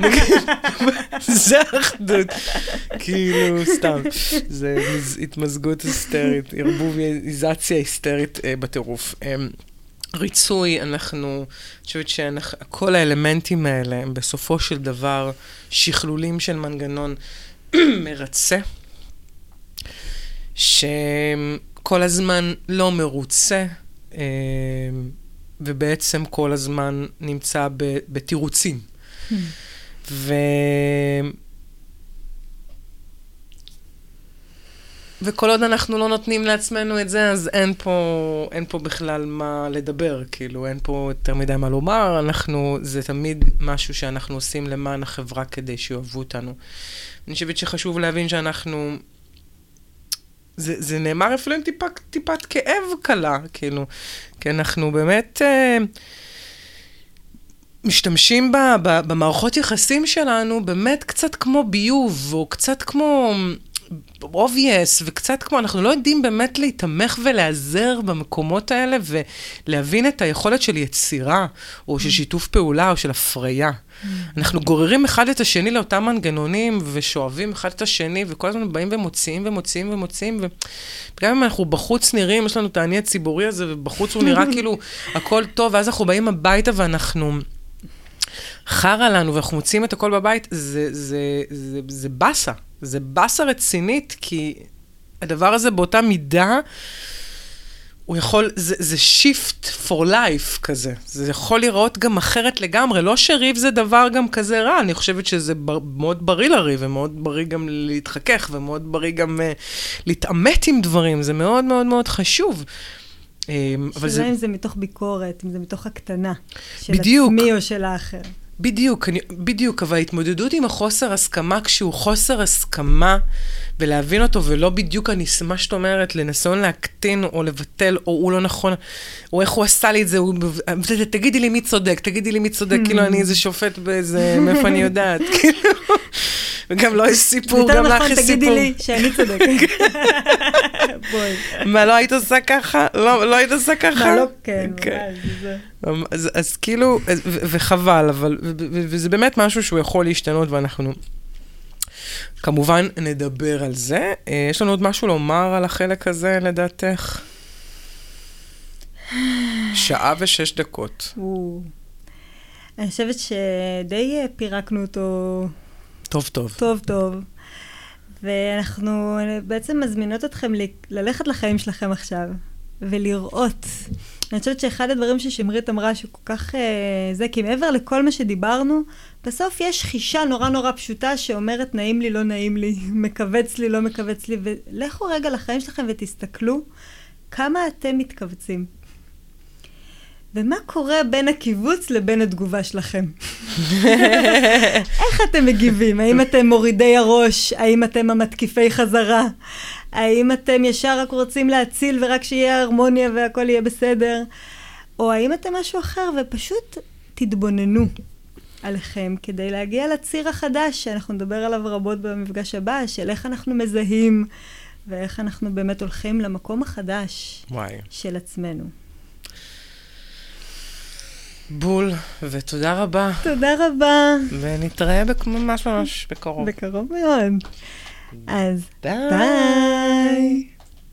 נגיד, זה אחדות. כאילו, סתם. זה התמזגות היסטרית, ערבוביזציה היסטרית בטירוף. ריצוי, אנחנו, אני חושבת שכל האלמנטים האלה, הם בסופו של דבר, שכלולים של מנגנון מרצה, שכל הזמן לא מרוצה, ובעצם כל הזמן נמצא בתירוצים. וכל עוד אנחנו לא נותנים לעצמנו את זה, אז אין פה בכלל מה לדבר, כאילו, אין פה יותר מדי מה לומר, זה תמיד משהו שאנחנו עושים למען החברה כדי שיאהבו אותנו. אני חושבת שחשוב להבין שאנחנו... זה נאמר אפילו עם טיפת כאב קלה, כאילו, כי אנחנו באמת משתמשים במערכות יחסים שלנו, באמת קצת כמו ביוב, או קצת כמו obvious, וקצת כמו, אנחנו לא יודעים באמת להתמך ולעזר במקומות האלה, ולהבין את היכולת של יצירה, או של שיתוף פעולה, או של הפריה. אנחנו גוררים אחד את השני לאותם מנגנונים, ושואבים אחד את השני, וכל הזמן באים ומוציאים ומוציאים ומוציאים, וגם אם אנחנו בחוץ נראים, יש לנו את העני הציבורי הזה, ובחוץ הוא נראה כאילו הכל טוב, ואז אנחנו באים הביתה ואנחנו... חרה לנו, ואנחנו מוצאים את הכל בבית, זה בסה. זה בסה רצינית, כי הדבר הזה באותה מידה, הוא יכול, זה shift for life כזה. זה יכול לראות גם אחרת לגמרי. לא שריב זה דבר גם כזה רע. אני חושבת שזה מאוד בריא לריב, ומאוד בריא גם להתחכך, ומאוד בריא גם להתעמת עם דברים. זה מאוד מאוד מאוד חשוב. שאלה אם זה מתוך ביקורת, אם זה מתוך הקטנה של עצמי או של האחר. בדיוק, אבל ההתמודדות עם החוסר הסכמה, כשהוא חוסר הסכמה, ולהבין אותו, ולא בדיוק מה שאת אומרת, לנסון להקטין או לבטל, או הוא לא נכון, או איך הוא עשה לי את זה, תגידי לי מי צודק, כאילו אני איזה שופט באיזה, מאיפה אני יודעת, כאילו, וגם לא יש סיפור, גם לא אחרי סיפור. תגידי לי שאני צודק. מה, לא היית עושה ככה? לא היית עושה ככה? מה, לא, כן, ממש, זה. אז כאילו, וחבל, אבל, וזה באמת משהו שהוא יכול להשתנות, ואנחנו... כמובן נדבר על זה. יש לנו עוד משהו לומר על החלק הזה, לדעתך? 1:06. אני חושבת שדי פירקנו אותו... טוב. ואנחנו בעצם מזמינות אתכם ללכת לחיים שלכם עכשיו, ולראות. אני חושבת שאחד הדברים ששמרית אמרה, שכל כך זה, כי מעבר לכל מה שדיברנו, בסוף יש חישה נורא נורא פשוטה שאומרת נעים לי, לא נעים לי, מקווץ לי, לא מקווץ לי, ולכו רגע לחיים שלכם ותסתכלו כמה אתם מתכווצים. ומה קורה בין הקיבוץ לבין התגובה שלכם? איך אתם מגיבים? האם אתם מורידי הראש? האם אתם המתקיפי חזרה? האם אתם ישר רק רוצים להציל ורק שיהיה הרמוניה והכל יהיה בסדר? או האם אתם משהו אחר ופשוט תתבוננו עליכם כדי להגיע לציר החדש שאנחנו נדבר עליו רבות במפגש הבא, של איך אנחנו מזהים ואיך אנחנו באמת הולכים למקום החדש של עצמנו. בול, ותודה רבה. תודה רבה. ונתראה ממש בקרוב. בקרוב מאוד. אז ביי.